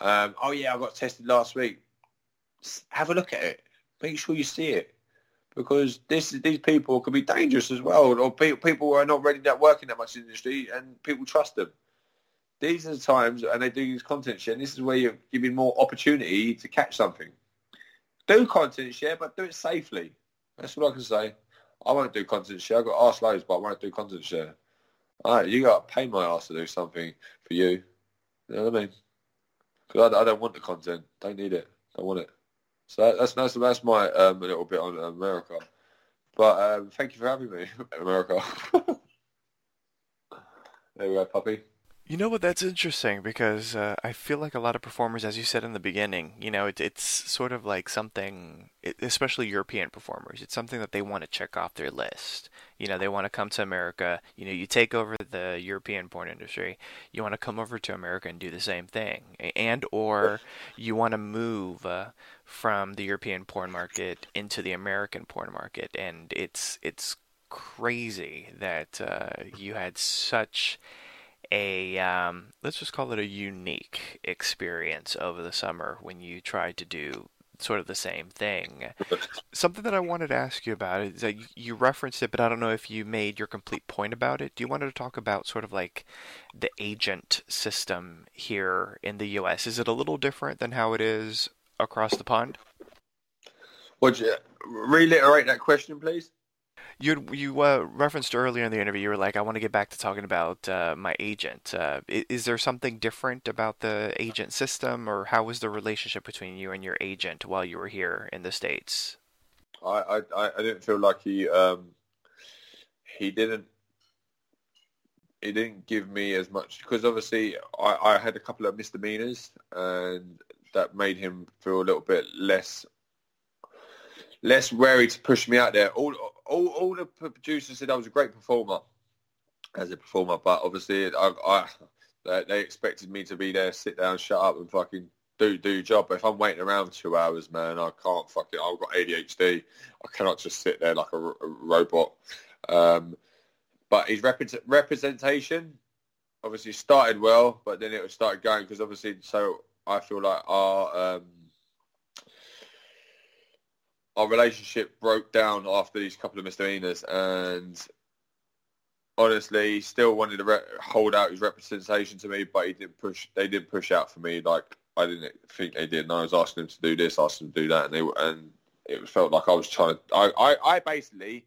Um, oh, yeah, I got tested last week. Just have a look at it. Make sure you see it. Because this, these people could be dangerous as well, or pe- people who are not really that working that much in the industry, and people trust them. These are the times, and they do use content share, and this is where you're giving more opportunity to catch something. Do content share, but do it safely. That's all I can say. I won't do content share. I've got arse loads, but I won't do content share. All right, you got to pay my arse to do something for you. You know what I mean? Because I, I don't want the content. Don't need it. Don't want it. So that's that's, that's my um, a little bit on America. But um, thank you for having me, America. There we go, puppy. You know what? That's interesting because uh, I feel like a lot of performers, as you said in the beginning, you know, it, it's sort of like something, especially European performers, it's something that they want to check off their list. You know, they want to come to America. You know, you take over the European porn industry. You want to come over to America and do the same thing. And or you want to move uh, from the European porn market into the American porn market. And it's, it's crazy that uh, you had such... a um, let's just call it a unique experience over the summer when you tried to do sort of the same thing. Something that I wanted to ask you about is that you referenced it, but I don't know if you made your complete point about it. Do you want to talk about sort of like the agent system here in the U S? Is it a little different than how it is across the pond? Would you reiterate that question, please? You you uh, referenced earlier in the interview, you were like, I want to get back to talking about uh, my agent. Uh, is, is there something different about the agent system, or how was the relationship between you and your agent while you were here in the States? I, I, I didn't feel like he um, he didn't he didn't give me as much, because obviously I, I had a couple of misdemeanors, and that made him feel a little bit less less wary to push me out there. All all, all the producers said I was a great performer as a performer, but obviously I, I they, they expected me to be there, sit down, shut up, and fucking do do your job. But if I'm waiting around two hours, man, I can't fucking. I've got A D H D. I cannot just sit there like a, a robot. Um, but his rep- representation obviously started well, but then it started going because obviously. So I feel like our. Um, Our relationship broke down after these couple of misdemeanors, and honestly, he still wanted to re- hold out his representation to me, but he didn't push. They didn't push out for me like I didn't think they did. And I was asking them to do this, asking them to do that, and they and it felt like I was trying to. I, I, I basically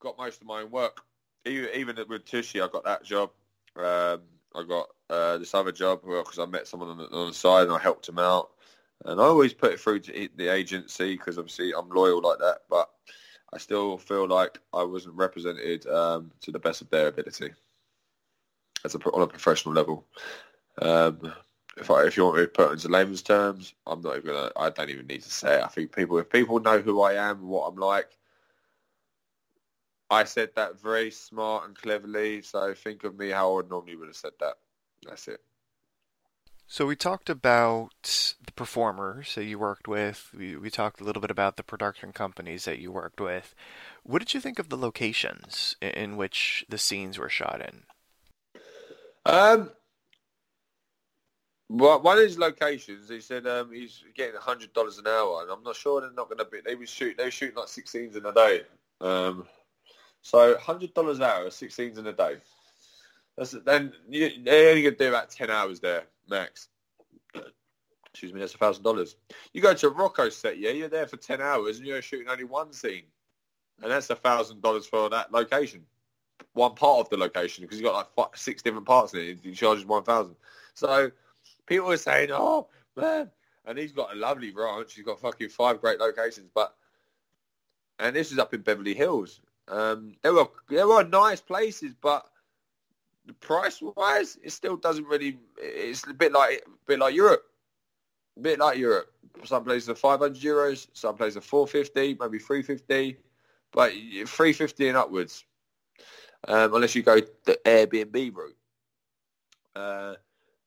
got most of my own work. Even, even with Tushy, I got that job. Um, I got uh, this other job because I met someone on the, on the side and I helped him out. And I always put it through to the agency because obviously I'm loyal like that, but I still feel like I wasn't represented um, to the best of their ability as a, on a professional level. Um, if I, if you want me to put it into layman's terms, I'm not even gonna, I don't even need to say it. I think people, if people know who I am and what I'm like, I said that very smart and cleverly. So think of me how I would normally would have said that. That's it. So we talked about the performers that you worked with. We, we talked a little bit about the production companies that you worked with. What did you think of the locations in, in which the scenes were shot in? Um, well, one of his locations, he said um, he's getting a hundred dollars an hour, and I'm not sure they're not going to be. They were shoot. They were shooting like six scenes in a day. Um, so hundred dollars an hour, six scenes in a day. That's then you, they're only going to do about ten hours there. Max, excuse me, that's a thousand dollars. You go to a Rocco set, yeah, you're there for ten hours and you're shooting only one scene, and that's a thousand dollars for that location, one part of the location, because you've got like five, six different parts in it. He charges one thousand. So people are saying, "Oh man," and he's got a lovely ranch. He's got fucking five great locations, but and this is up in Beverly Hills. Um, there were there were nice places, but. Price-wise, it still doesn't really. It's a bit like, a bit like Europe, a bit like Europe. Some places are five hundred euros, some places are four fifty, maybe three fifty, but three fifty and upwards, um, unless you go the Airbnb route. Uh,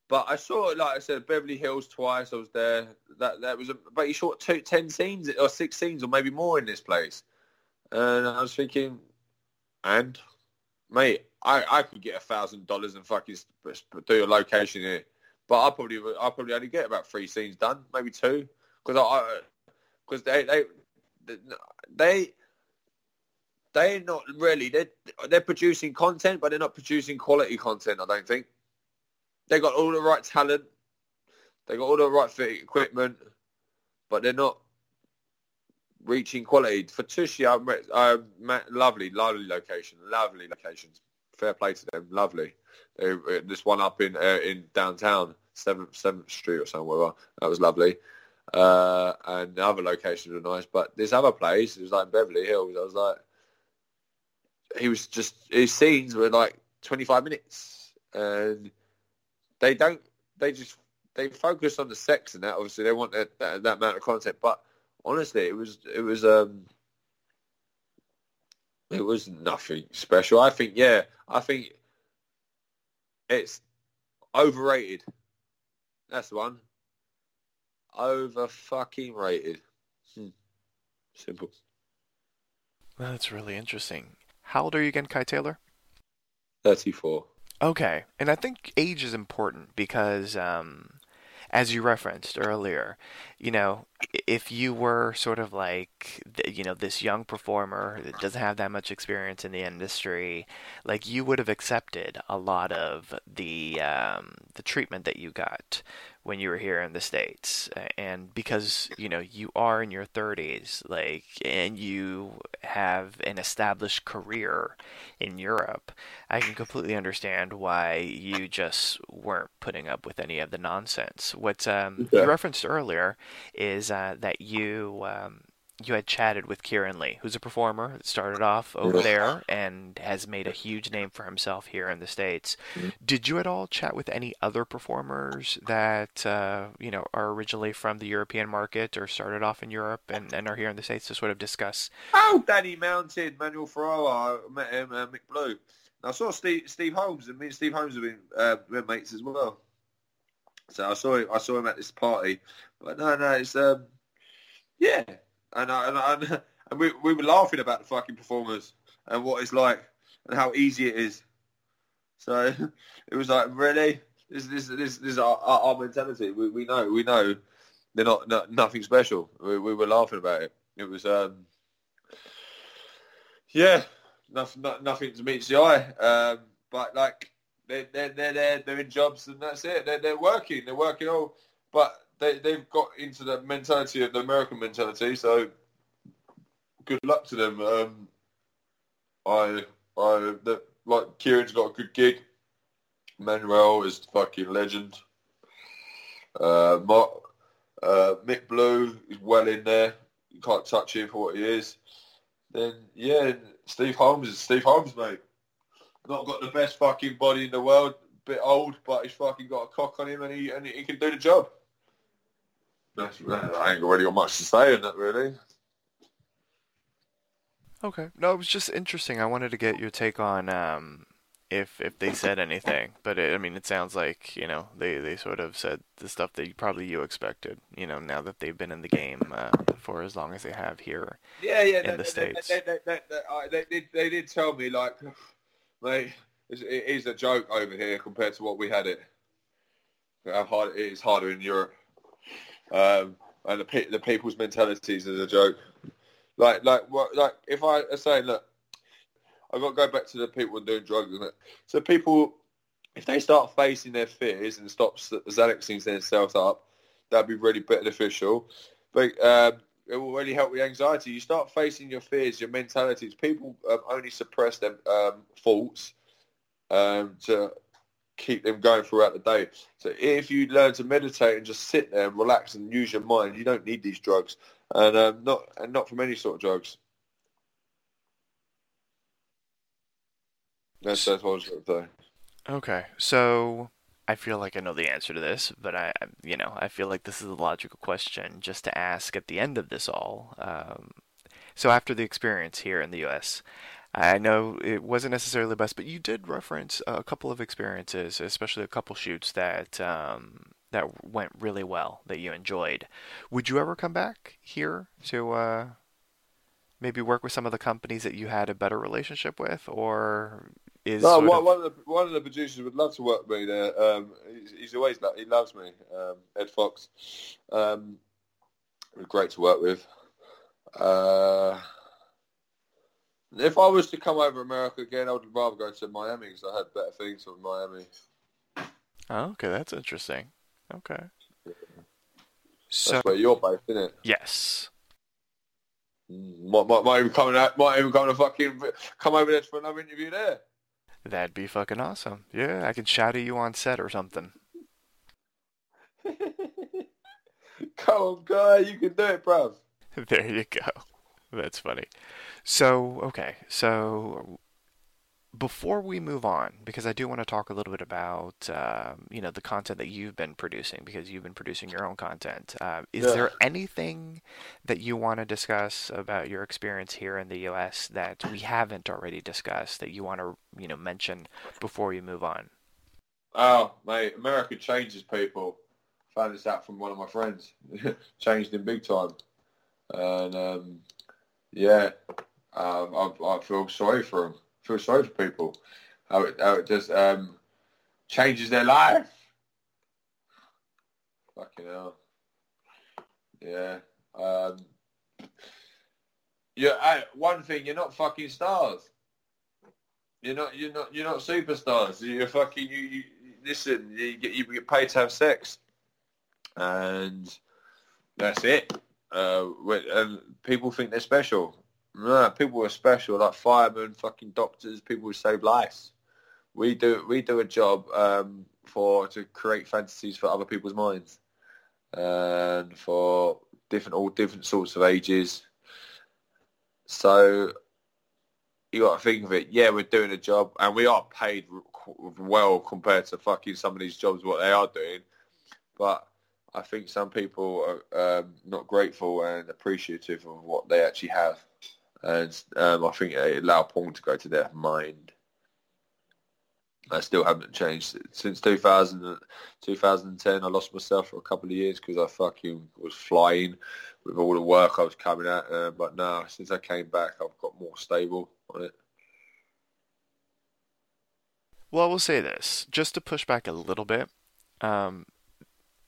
but I saw, like I said, Beverly Hills twice. I was there. That that was, a, but you shot two, ten scenes or six scenes or maybe more in this place, and I was thinking, and. mate, I, I could get a thousand dollars and fucking do a location here, but I probably I probably only get about three scenes done, maybe two, because I because they they they they're not really they they're producing content, but they're not producing quality content. I don't think they got all the right talent, they got all the right fit equipment, but they're not reaching quality. For Tushy, I um, lovely, lovely location, lovely locations. Fair play to them, lovely. They, this one up in uh, in downtown, seventh Seventh Street or somewhere. That was lovely, uh, and the other locations were nice. But this other place, it was like Beverly Hills. I was like, he was just his scenes were like twenty-five minutes, and they don't. They just they focus on the sex and that. Obviously, they want that that, that amount of content, but honestly, it was it was um it was nothing special. I think yeah, I think it's overrated. That's the one. Over fucking rated. Hmm. Simple. Well, that's really interesting. How old are you again, Kai Taylor? thirty-four. Okay, and I think age is important because um. as you referenced earlier, you know, if you were sort of like, you know, this young performer that doesn't have that much experience in the industry, like you would have accepted a lot of the um, the treatment that you got when you were here in the States. And because, you know, you are in your thirties, like, and you have an established career in Europe, I can completely understand why you just weren't putting up with any of the nonsense. What um, yeah. you referenced earlier is uh, that you um, you had chatted with Kieran Lee, who's a performer that started off over there and has made a huge name for himself here in the States. Mm-hmm. Did you at all chat with any other performers that, uh, you know, are originally from the European market or started off in Europe and, and are here in the States to sort of discuss? Oh, Danny Mountain, Manuel Ferrara, I met him, uh, Mick Blue. And I saw Steve, Steve Holmes, and me and Steve Holmes have been uh, mates as well. So I saw him, I saw him at this party. But no, no, it's, um, yeah. And I, and, I, and we we were laughing about the fucking performers and what it's like and how easy it is. So it was like, really, this this this, this is our, our mentality. We we know we know they're not, not nothing special. We we were laughing about it. It was um yeah, nothing not, nothing to meet the eye. Um, but like they they they're there, they're in jobs and that's it. They're they're working. They're working all, but. They, they've got into the mentality of the American mentality, so good luck to them. Um, I, I, the, like, Kieran's got a good gig. Manuel is the fucking legend. Uh, Mark, uh, Mick Blue is well in there. You can't touch him for what he is. Then, yeah, Steve Holmes is Steve Holmes, mate. Not got the best fucking body in the world. Bit old, but he's fucking got a cock on him, and he and he can do the job. I ain't really got much to say in that, really. Okay. No, it was just interesting. I wanted to get your take on um, if if they said anything. But, it, I mean, it sounds like, you know, they, they sort of said the stuff that you, probably you expected, you know, now that they've been in the game uh, for as long as they have here yeah, yeah, in they, the they, States. They, they, they, they, they, they, did, they did tell me, like, mate, it is a joke over here compared to what we had it. How hard it is harder in Europe. Um, and the, pe- the people's mentalities is a joke. Like, like, what, like if I say, look, I've got to go back to the people doing drugs. Isn't it? So people, if they start facing their fears and stop Xanaxing themselves up, that'd be really beneficial. But um, it will really help with anxiety. You start facing your fears, your mentalities. People um, only suppress their um, thoughts um, to keep them going throughout the day. So if you learn to meditate and just sit there and relax and use your mind, you don't need these drugs, and um, not and not from any sort of drugs. That's, that's what I was going to say. Okay, so I feel like I know the answer to this, but I, you know, I feel like this is a logical question just to ask at the end of this all. Um, so after the experience here in the U S. I know it wasn't necessarily the best, but you did reference a couple of experiences, especially a couple shoots that um, that went really well, that you enjoyed. Would you ever come back here to uh, maybe work with some of the companies that you had a better relationship with? Or is no, one, of... one, of the, one of the producers would love to work with me there. Um, he's, he's always lo- he loves me, um, Ed Fox. Um, great to work with. Uh, if I was to come over America again, I would rather go to Miami because I had better things from Miami. Oh, okay, that's interesting. Okay. So, that's where you're based, isn't it? Yes. Might, might, might even coming out. Might even come to fucking come over there for another interview there. That'd be fucking awesome. Yeah, I could shadow you on set or something. Come on, guy, you can do it, bruv. There you go. That's funny. So, okay, so before we move on, because I do want to talk a little bit about, uh, you know, the content that you've been producing, because you've been producing your own content. Uh, is yeah. there anything that you want to discuss about your experience here in the U S that we haven't already discussed that you want to, you know, mention before we move on? Oh, mate, America changes people. I found this out from one of my friends. Changed him big time. And, um, yeah, um, I, I feel sorry for them. Feel sorry for people. How it, how it just um, changes their life. Fucking hell. Yeah. Um, yeah. I, one thing, you're not fucking stars. You're not. You're not. You're not superstars. You're fucking. You. you listen. You get. You get paid to have sex, and that's it. Uh, and people think they're special. No, people are special, like firemen, fucking doctors, people who save lives. We do we do a job um, for to create fantasies for other people's minds, and for different all different sorts of ages. So you got to think of it. Yeah, we're doing a job, and we are paid well compared to fucking some of these jobs what they are doing, but I think some people are um, not grateful and appreciative of what they actually have. And um, I think it allowed porn to go to their mind. I still haven't changed. Since two thousand, twenty ten, I lost myself for a couple of years because I fucking was flying with all the work I was coming at. Uh, but now, since I came back, I've got more stable on it. Well, I will say this, just to push back a little bit. Um...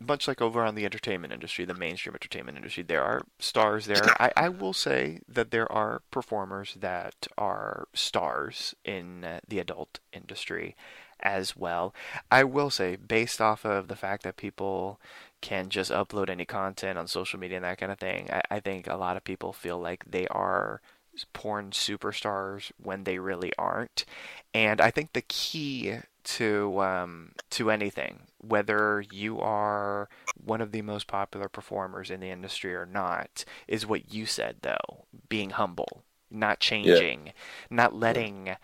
Much like over on the entertainment industry, the mainstream entertainment industry, there are stars there. I, I will say that there are performers that are stars in the adult industry as well. I will say, based off of the fact that people can just upload any content on social media and that kind of thing, I, I think a lot of people feel like they are porn superstars when they really aren't. And I think the key to um, to anything, whether you are one of the most popular performers in the industry or not, is what you said, though. Being humble, not changing, yeah. not letting yeah.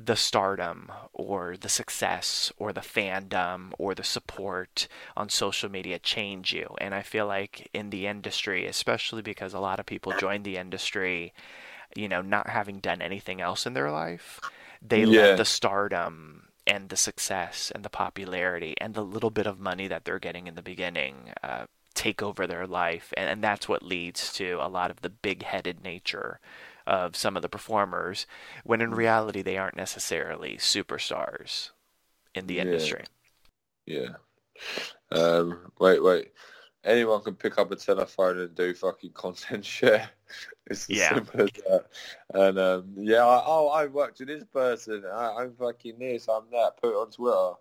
the stardom or the success or the fandom or the support on social media change you. And I feel like in the industry, especially because a lot of people join the industry, you know, not having done anything else in their life, they yeah. let the stardom and the success and the popularity and the little bit of money that they're getting in the beginning uh, take over their life. And, and that's what leads to a lot of the big-headed nature of some of the performers, when in reality they aren't necessarily superstars in the yeah. industry. Yeah. Um, wait, wait. Anyone can pick up a telephone and do fucking content share. It's as yeah. simple as that. And um, yeah, I, oh, I worked with this person. I, I'm fucking this. I'm that. Put it on Twitter.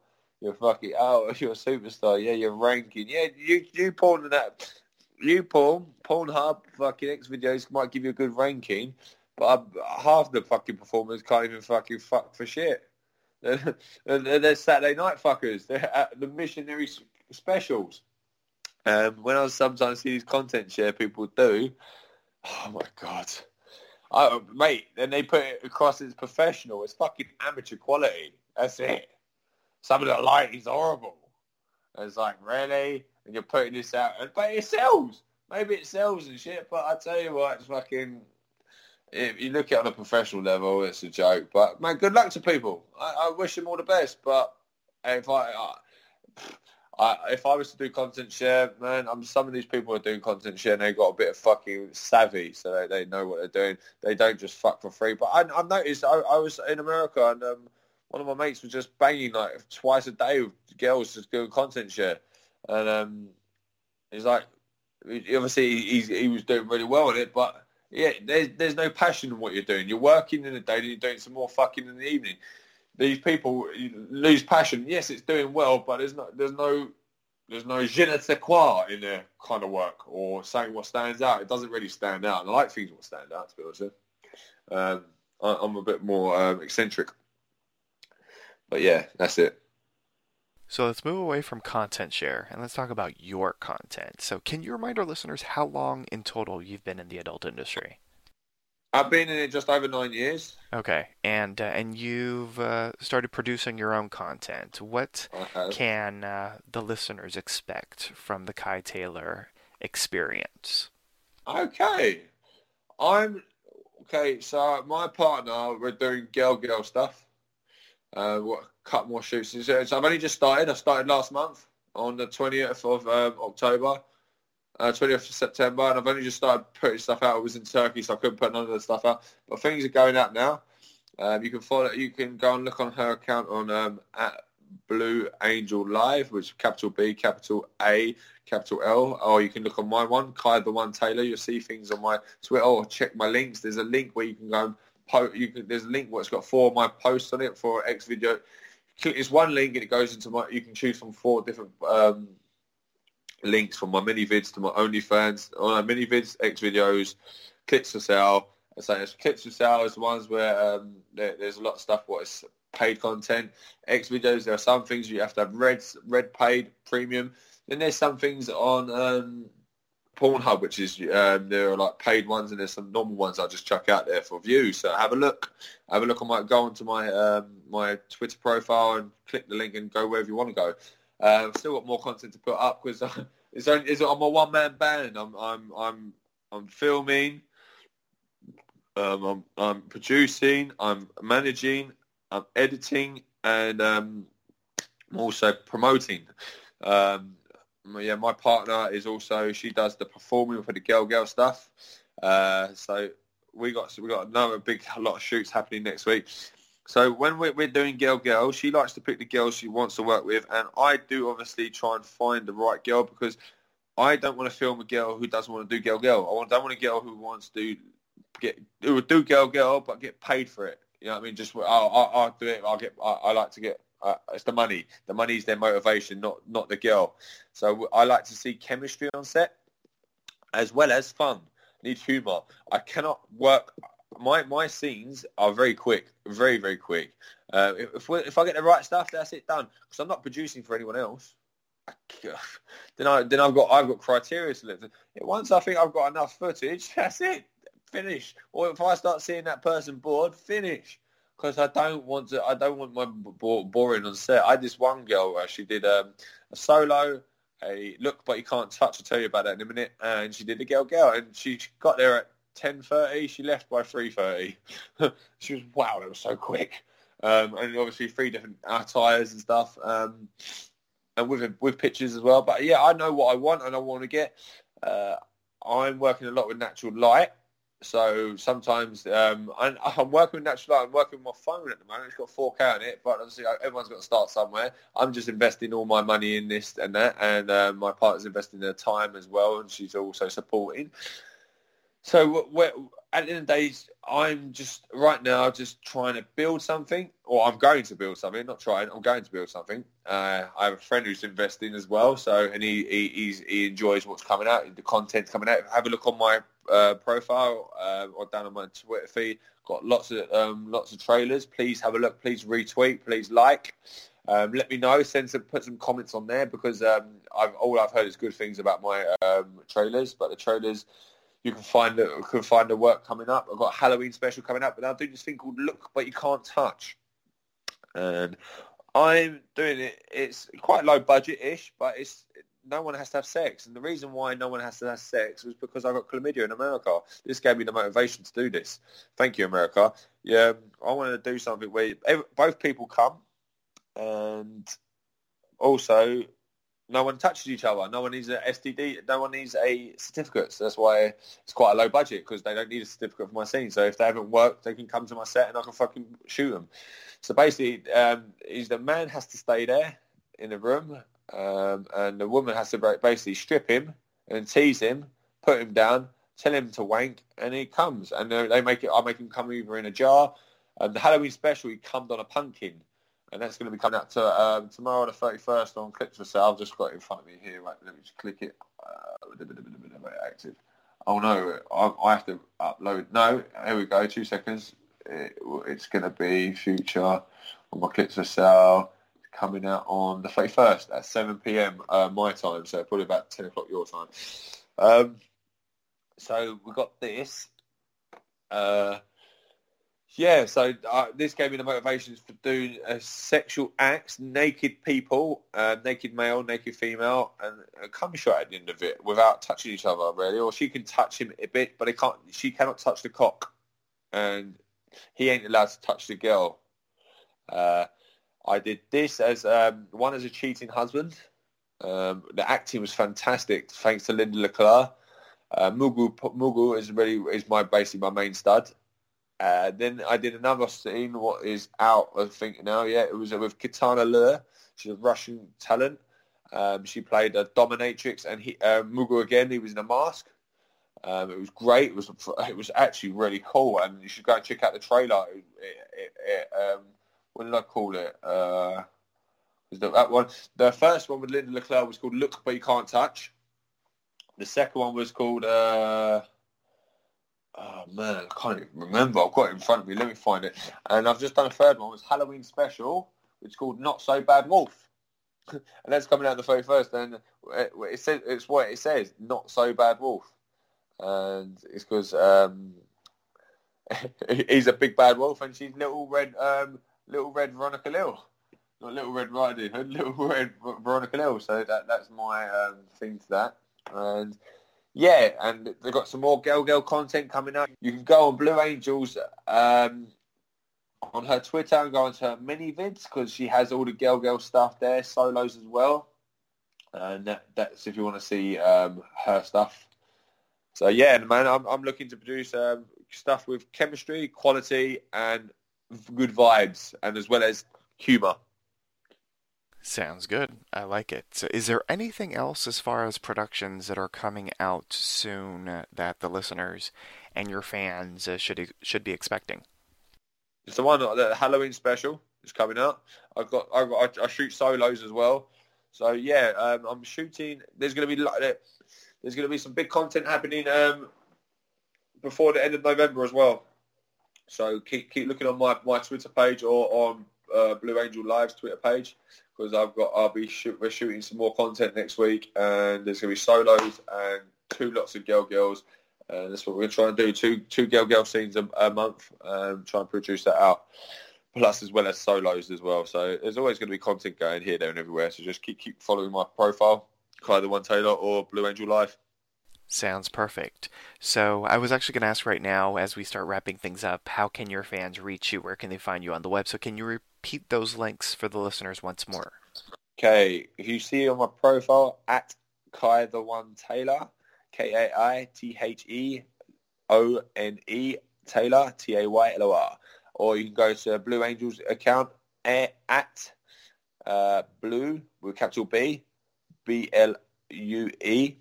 You're fucking. Oh, you're a superstar. Yeah, you're ranking. Yeah, you you porn and that. You porn, Pornhub, fucking X videos might give you a good ranking, but I'm, half the fucking performers can't even fucking fuck for shit. They're, they're Saturday night fuckers. They're at the missionary specials. Um, when I sometimes see these content share people do, oh my god, I, mate! Then they put it across as professional. It's fucking amateur quality. That's it. Some of the lighting is horrible. And it's like, really? And you're putting this out, and but it sells. Maybe it sells and shit. But I tell you what, it's fucking. If you look at it on a professional level, it's a joke. But man, good luck to people. I, I wish them all the best. But if I. I I, if I was to do content share, man, I'm, some of these people are doing content share and they've got a bit of fucking savvy, so they, they know what they're doing. They don't just fuck for free. But I, I noticed, I, I was in America and um, one of my mates was just banging like twice a day with girls just doing content share, and um, he's like, obviously he's, he was doing really well at it, but yeah, there's there's no passion in what you're doing. You're working in the day, and you're doing some more fucking in the evening. These people lose passion. Yes, it's doing well, but there's no there's no there's no je ne sais quoi in their kind of work or saying what stands out. It doesn't really stand out, and I like things that stand out, to be honest with you. Um, I, I'm a bit more um, eccentric, but yeah, that's it. So let's move away from content share and let's talk about your content. So can you remind our listeners how long in total you've been in the adult industry? I've been in it just over nine years. Okay, and uh, and you've uh, started producing your own content. What can uh, the listeners expect from the Kai Taylor experience? Okay, I'm okay. So my partner, we're doing girl girl stuff. Uh, what cut more shoots? So I've only just started. I started last month on the twentieth of um, October. Uh, twentieth of September, and I've only just started putting stuff out. I was in Turkey, so I couldn't put none of the stuff out. But things are going out now. Um, you can follow. You can go and look on her account on um, at Blue Angel Live, which is capital B, capital A, capital L. Or you can look on my one, Kai the One Taylor. You'll see things on my Twitter or check my links. There's a link where you can go and post. You can, there's a link where it's got four of my posts on it for X video. It's one link and it goes into my. You can choose from four different. Um, links from my mini vids to my OnlyFans, on my mini vids, X videos, clips for sale. So there's clips for sale is the ones where um, there, there's a lot of stuff what is paid content. X videos, there are some things you have to have red, red paid, premium. Then there's some things on um, Pornhub, which is um, there are like paid ones, and there's some normal ones I just chuck out there for views. So have a look, have a look on my go onto my um, my Twitter profile and click the link and go wherever you want to go. Uh, I've still got more content to put up because it's only it's, I'm a one man band. I'm I'm I'm I'm filming. Um, I'm I'm producing. I'm managing. I'm editing, and um, I'm also promoting. Um, yeah, my partner is also she does the performing for the girl girl stuff. Uh, so we got so we got another big a lot of shoots happening next week. So when we're, we're doing girl girl, she likes to pick the girls she wants to work with, and I do obviously try and find the right girl because I don't want to film a girl who doesn't want to do girl girl. I don't want a girl who wants to get who would do girl girl but get paid for it. You know what I mean? Just I'll, I'll, I'll do it. I'll get. I, I like to get. Uh, it's the money. The money's their motivation, not not the girl. So I like to see chemistry on set as well as fun. Need humor. I cannot work. My my scenes are very quick, very, very quick. Uh, if we, if I get the right stuff, that's it, done. Because I'm not producing for anyone else. I, then I then I've got I've got criteria to live. Once I think I've got enough footage, that's it, finish. Or if I start seeing that person bored, finish. Because I don't want to. I don't want my b- boring on set. I had this one girl where she did um, a solo. A look, but you can't touch. I'll tell you about that in a minute. And she did a girl girl, and she got there at ten thirty, she left by three thirty. She was, wow, that was so quick. Um, and obviously three different attires and stuff, um, and with with pictures as well. But yeah, I know what I want and I want to get. Uh, I'm working a lot with natural light. So sometimes um, I'm, I'm working with natural light. I'm working with my phone at the moment. It's got four K on it, but obviously everyone's got to start somewhere. I'm just investing all my money in this and that, and uh, my partner's investing their time as well, and she's also supporting. So we're, at the end of the day, I'm just right now just trying to build something, or I'm going to build something. Not trying, I'm going to build something. Uh, I have a friend who's investing as well, so and he he, he's, he enjoys what's coming out, the content's coming out. Have a look on my uh, profile uh, or down on my Twitter feed. Got lots of um, lots of trailers. Please have a look. Please retweet. Please like. Um, let me know. Send some, put some comments on there because um, I've, all I've heard is good things about my um, trailers, but the trailers. You can find the can find the work coming up. I've got a Halloween special coming up, but I'll do this thing called Look But You Can't Touch. And I'm doing it. It's quite low budget-ish, but it's no one has to have sex. And the reason why no one has to have sex was because I got chlamydia in America. This gave me the motivation to do this. Thank you, America. Yeah, I wanted to do something where both people come, and also no one touches each other. No one needs an S T D. No one needs a certificate. So that's why it's quite a low budget, because they don't need a certificate for my scene. So if they haven't worked, they can come to my set and I can fucking shoot them. So basically, um, is the man has to stay there in the room, um, and the woman has to basically strip him and tease him, put him down, tell him to wank, and he comes. And they make it. I make him come either in a jar. And the Halloween special, he cummed on a pumpkin. And that's going to be coming out to, um, tomorrow the thirty-first on Clips for Sale. I've just got it in front of me here. Right, let me just click it. Uh, active. Oh, no. I, I have to upload. No. Here we go. Two seconds. It, it's going to be future on my Clips for Sale. Coming out on the thirty-first at seven p.m. Uh, my time. So probably about ten o'clock your time. Um, so we've got this. Uh... Yeah, so uh, this gave me the motivations for doing uh, sexual acts, naked people, uh, naked male, naked female, and a cum shot at the end of it without touching each other, really. Or she can touch him a bit, but he can't. She cannot touch the cock, and he ain't allowed to touch the girl. Uh, I did this as um, one as a cheating husband. Um, the acting was fantastic, thanks to Linda Leclerc. Uh, Mugu Mugu is really is my basically my main stud. Uh, then I did another scene, what is out, I think now, yeah, it was with Kitana Lure. She's a Russian talent. Um, she played a dominatrix, and he, uh, Mugu again, he was in a mask. Um, it was great. It was it was actually really cool, and you should go and check out the trailer. It, it, it, um, what did I call it? Uh, was the, that one. The first one with Linda Leclerc was called Look But You Can't Touch. The second one was called... Uh, Oh, man, I can't even remember. I've got it in front of me. Let me find it. And I've just done a third one. It's Halloween special. It's called Not So Bad Wolf. And that's coming out the thirty-first. And it, it says, it's what it says, Not So Bad Wolf. And it's because um, he's a big bad wolf, and she's little red um, little red Veronica Lil. Not Little Red Riding Hood, Little Red Veronica Lil. So that that's my um, thing to that. And... yeah, and they've got some more Girl Girl content coming up. You can go on Blue Angels um, on her Twitter and go on to her mini vids, because she has all the Girl Girl stuff there, solos as well. And that, that's if you want to see um, her stuff. So, yeah, man, I'm, I'm looking to produce um, stuff with chemistry, quality, and good vibes, and as well as humour. Sounds good. I like it. So is there anything else as far as productions that are coming out soon that the listeners and your fans should should be expecting? It's the one, the Halloween special is coming out. I've got I, I, I shoot solos as well. So yeah, um, I'm shooting. There's gonna be there's gonna be some big content happening um, before the end of November as well. So keep keep looking on my, my Twitter page or on uh, Blue Angel Live's Twitter page. Because I've got, I'll be shoot, we're shooting some more content next week, and there's gonna be solos and two lots of girl girls, and that's what we're gonna try and do. Two two girl girl scenes a, a month, and try and produce that out. Plus, as well as solos as well. So there's always gonna be content going here, there, and everywhere. So just keep keep following my profile, Kai the One Taylor or Blue Angel Live. Sounds perfect. So I was actually going to ask right now, as we start wrapping things up, how can your fans reach you? Where can they find you on the web? So can you repeat those links for the listeners once more? Okay. If you see on my profile, at Kai the One Taylor, K A I T H E O N E, Taylor, T A Y L O R. Or you can go to Blue Angels account, at uh, Blue, with capital B, B L U E,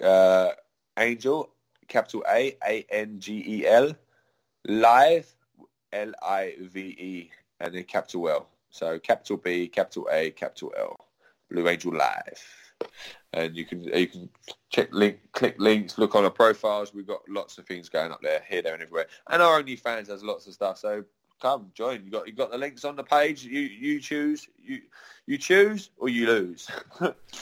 Uh, Angel, capital A, A N G E L, Live, L I V E, and then capital L. So capital B, capital A, capital L, Blue Angel Live. And you can you can check link, click links, look on our profiles. We've got lots of things going up there, here, there, and everywhere. And our OnlyFans has lots of stuff. So come join. You got you got the links on the page. You you choose you you choose or you lose.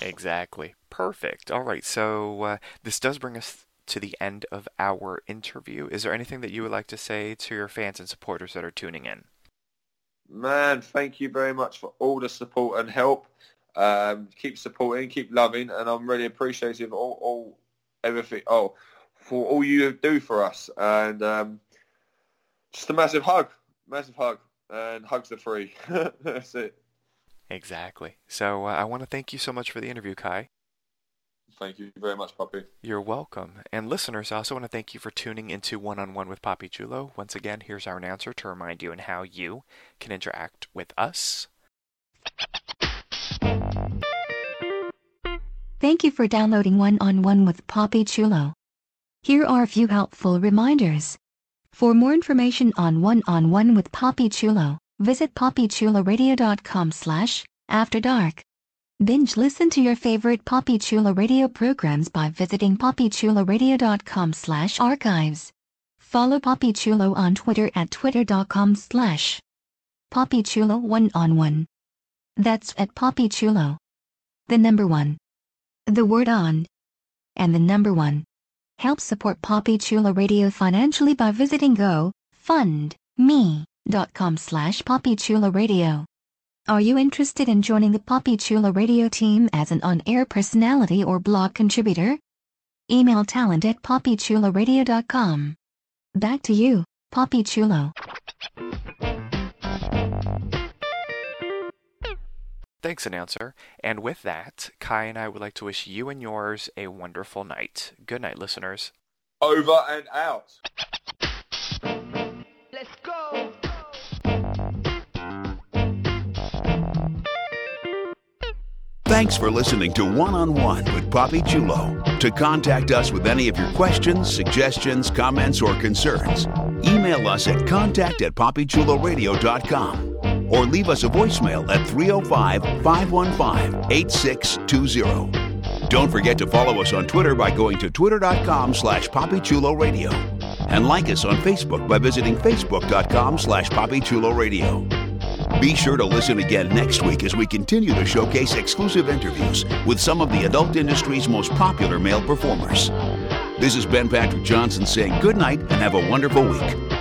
Exactly. Perfect. All right. So uh, this does bring us to the end of our interview. Is there anything that you would like to say to your fans and supporters that are tuning in? Man, thank you very much for all the support and help. Um, keep supporting, keep loving, and I'm really appreciative of all, all everything. Oh, for all you do for us, and um, just a massive hug, massive hug, and hugs are free. That's it. Exactly. So uh, I want to thank you so much for the interview, Kai. Thank you very much, Papi. You're welcome. And listeners, I also want to thank you for tuning into One-on-One with Papi Chulo. Once again, here's our announcer to remind you on how you can interact with us. Thank you for downloading One-on-One with Papi Chulo. Here are a few helpful reminders. For more information on One-on-One with Papi Chulo, visit papi chulo radio dot com slash after dark. Binge listen to your favorite Papi Chulo Radio programs by visiting papi chulo radio dot com slash archives. Follow Papi Chulo on Twitter at twitter dot com slash papi chulo one on one. That's at Papi Chulo. The number one. The word on. And the number one. Help support Papi Chulo Radio financially by visiting go fund me dot com slash papi chulo radio. Are you interested in joining the Papi Chulo Radio team as an on-air personality or blog contributor? Email talent at papi chulo radio dot com. Back to you, Papi Chulo. Thanks, announcer. And with that, Kai and I would like to wish you and yours a wonderful night. Good night, listeners. Over and out. Let's go. Thanks for listening to One-on-One with Papi Chulo. To contact us with any of your questions, suggestions, comments, or concerns, email us at contact at papi chulo radio dot com or leave us a voicemail at three oh five, five one five, eight six two zero. Don't forget to follow us on Twitter by going to twitter dot com slash papi chulo radio and like us on Facebook by visiting facebook dot com slash papi chulo radio. Be sure to listen again next week as we continue to showcase exclusive interviews with some of the adult industry's most popular male performers. This is Ben Patrick Johnson saying good night and have a wonderful week.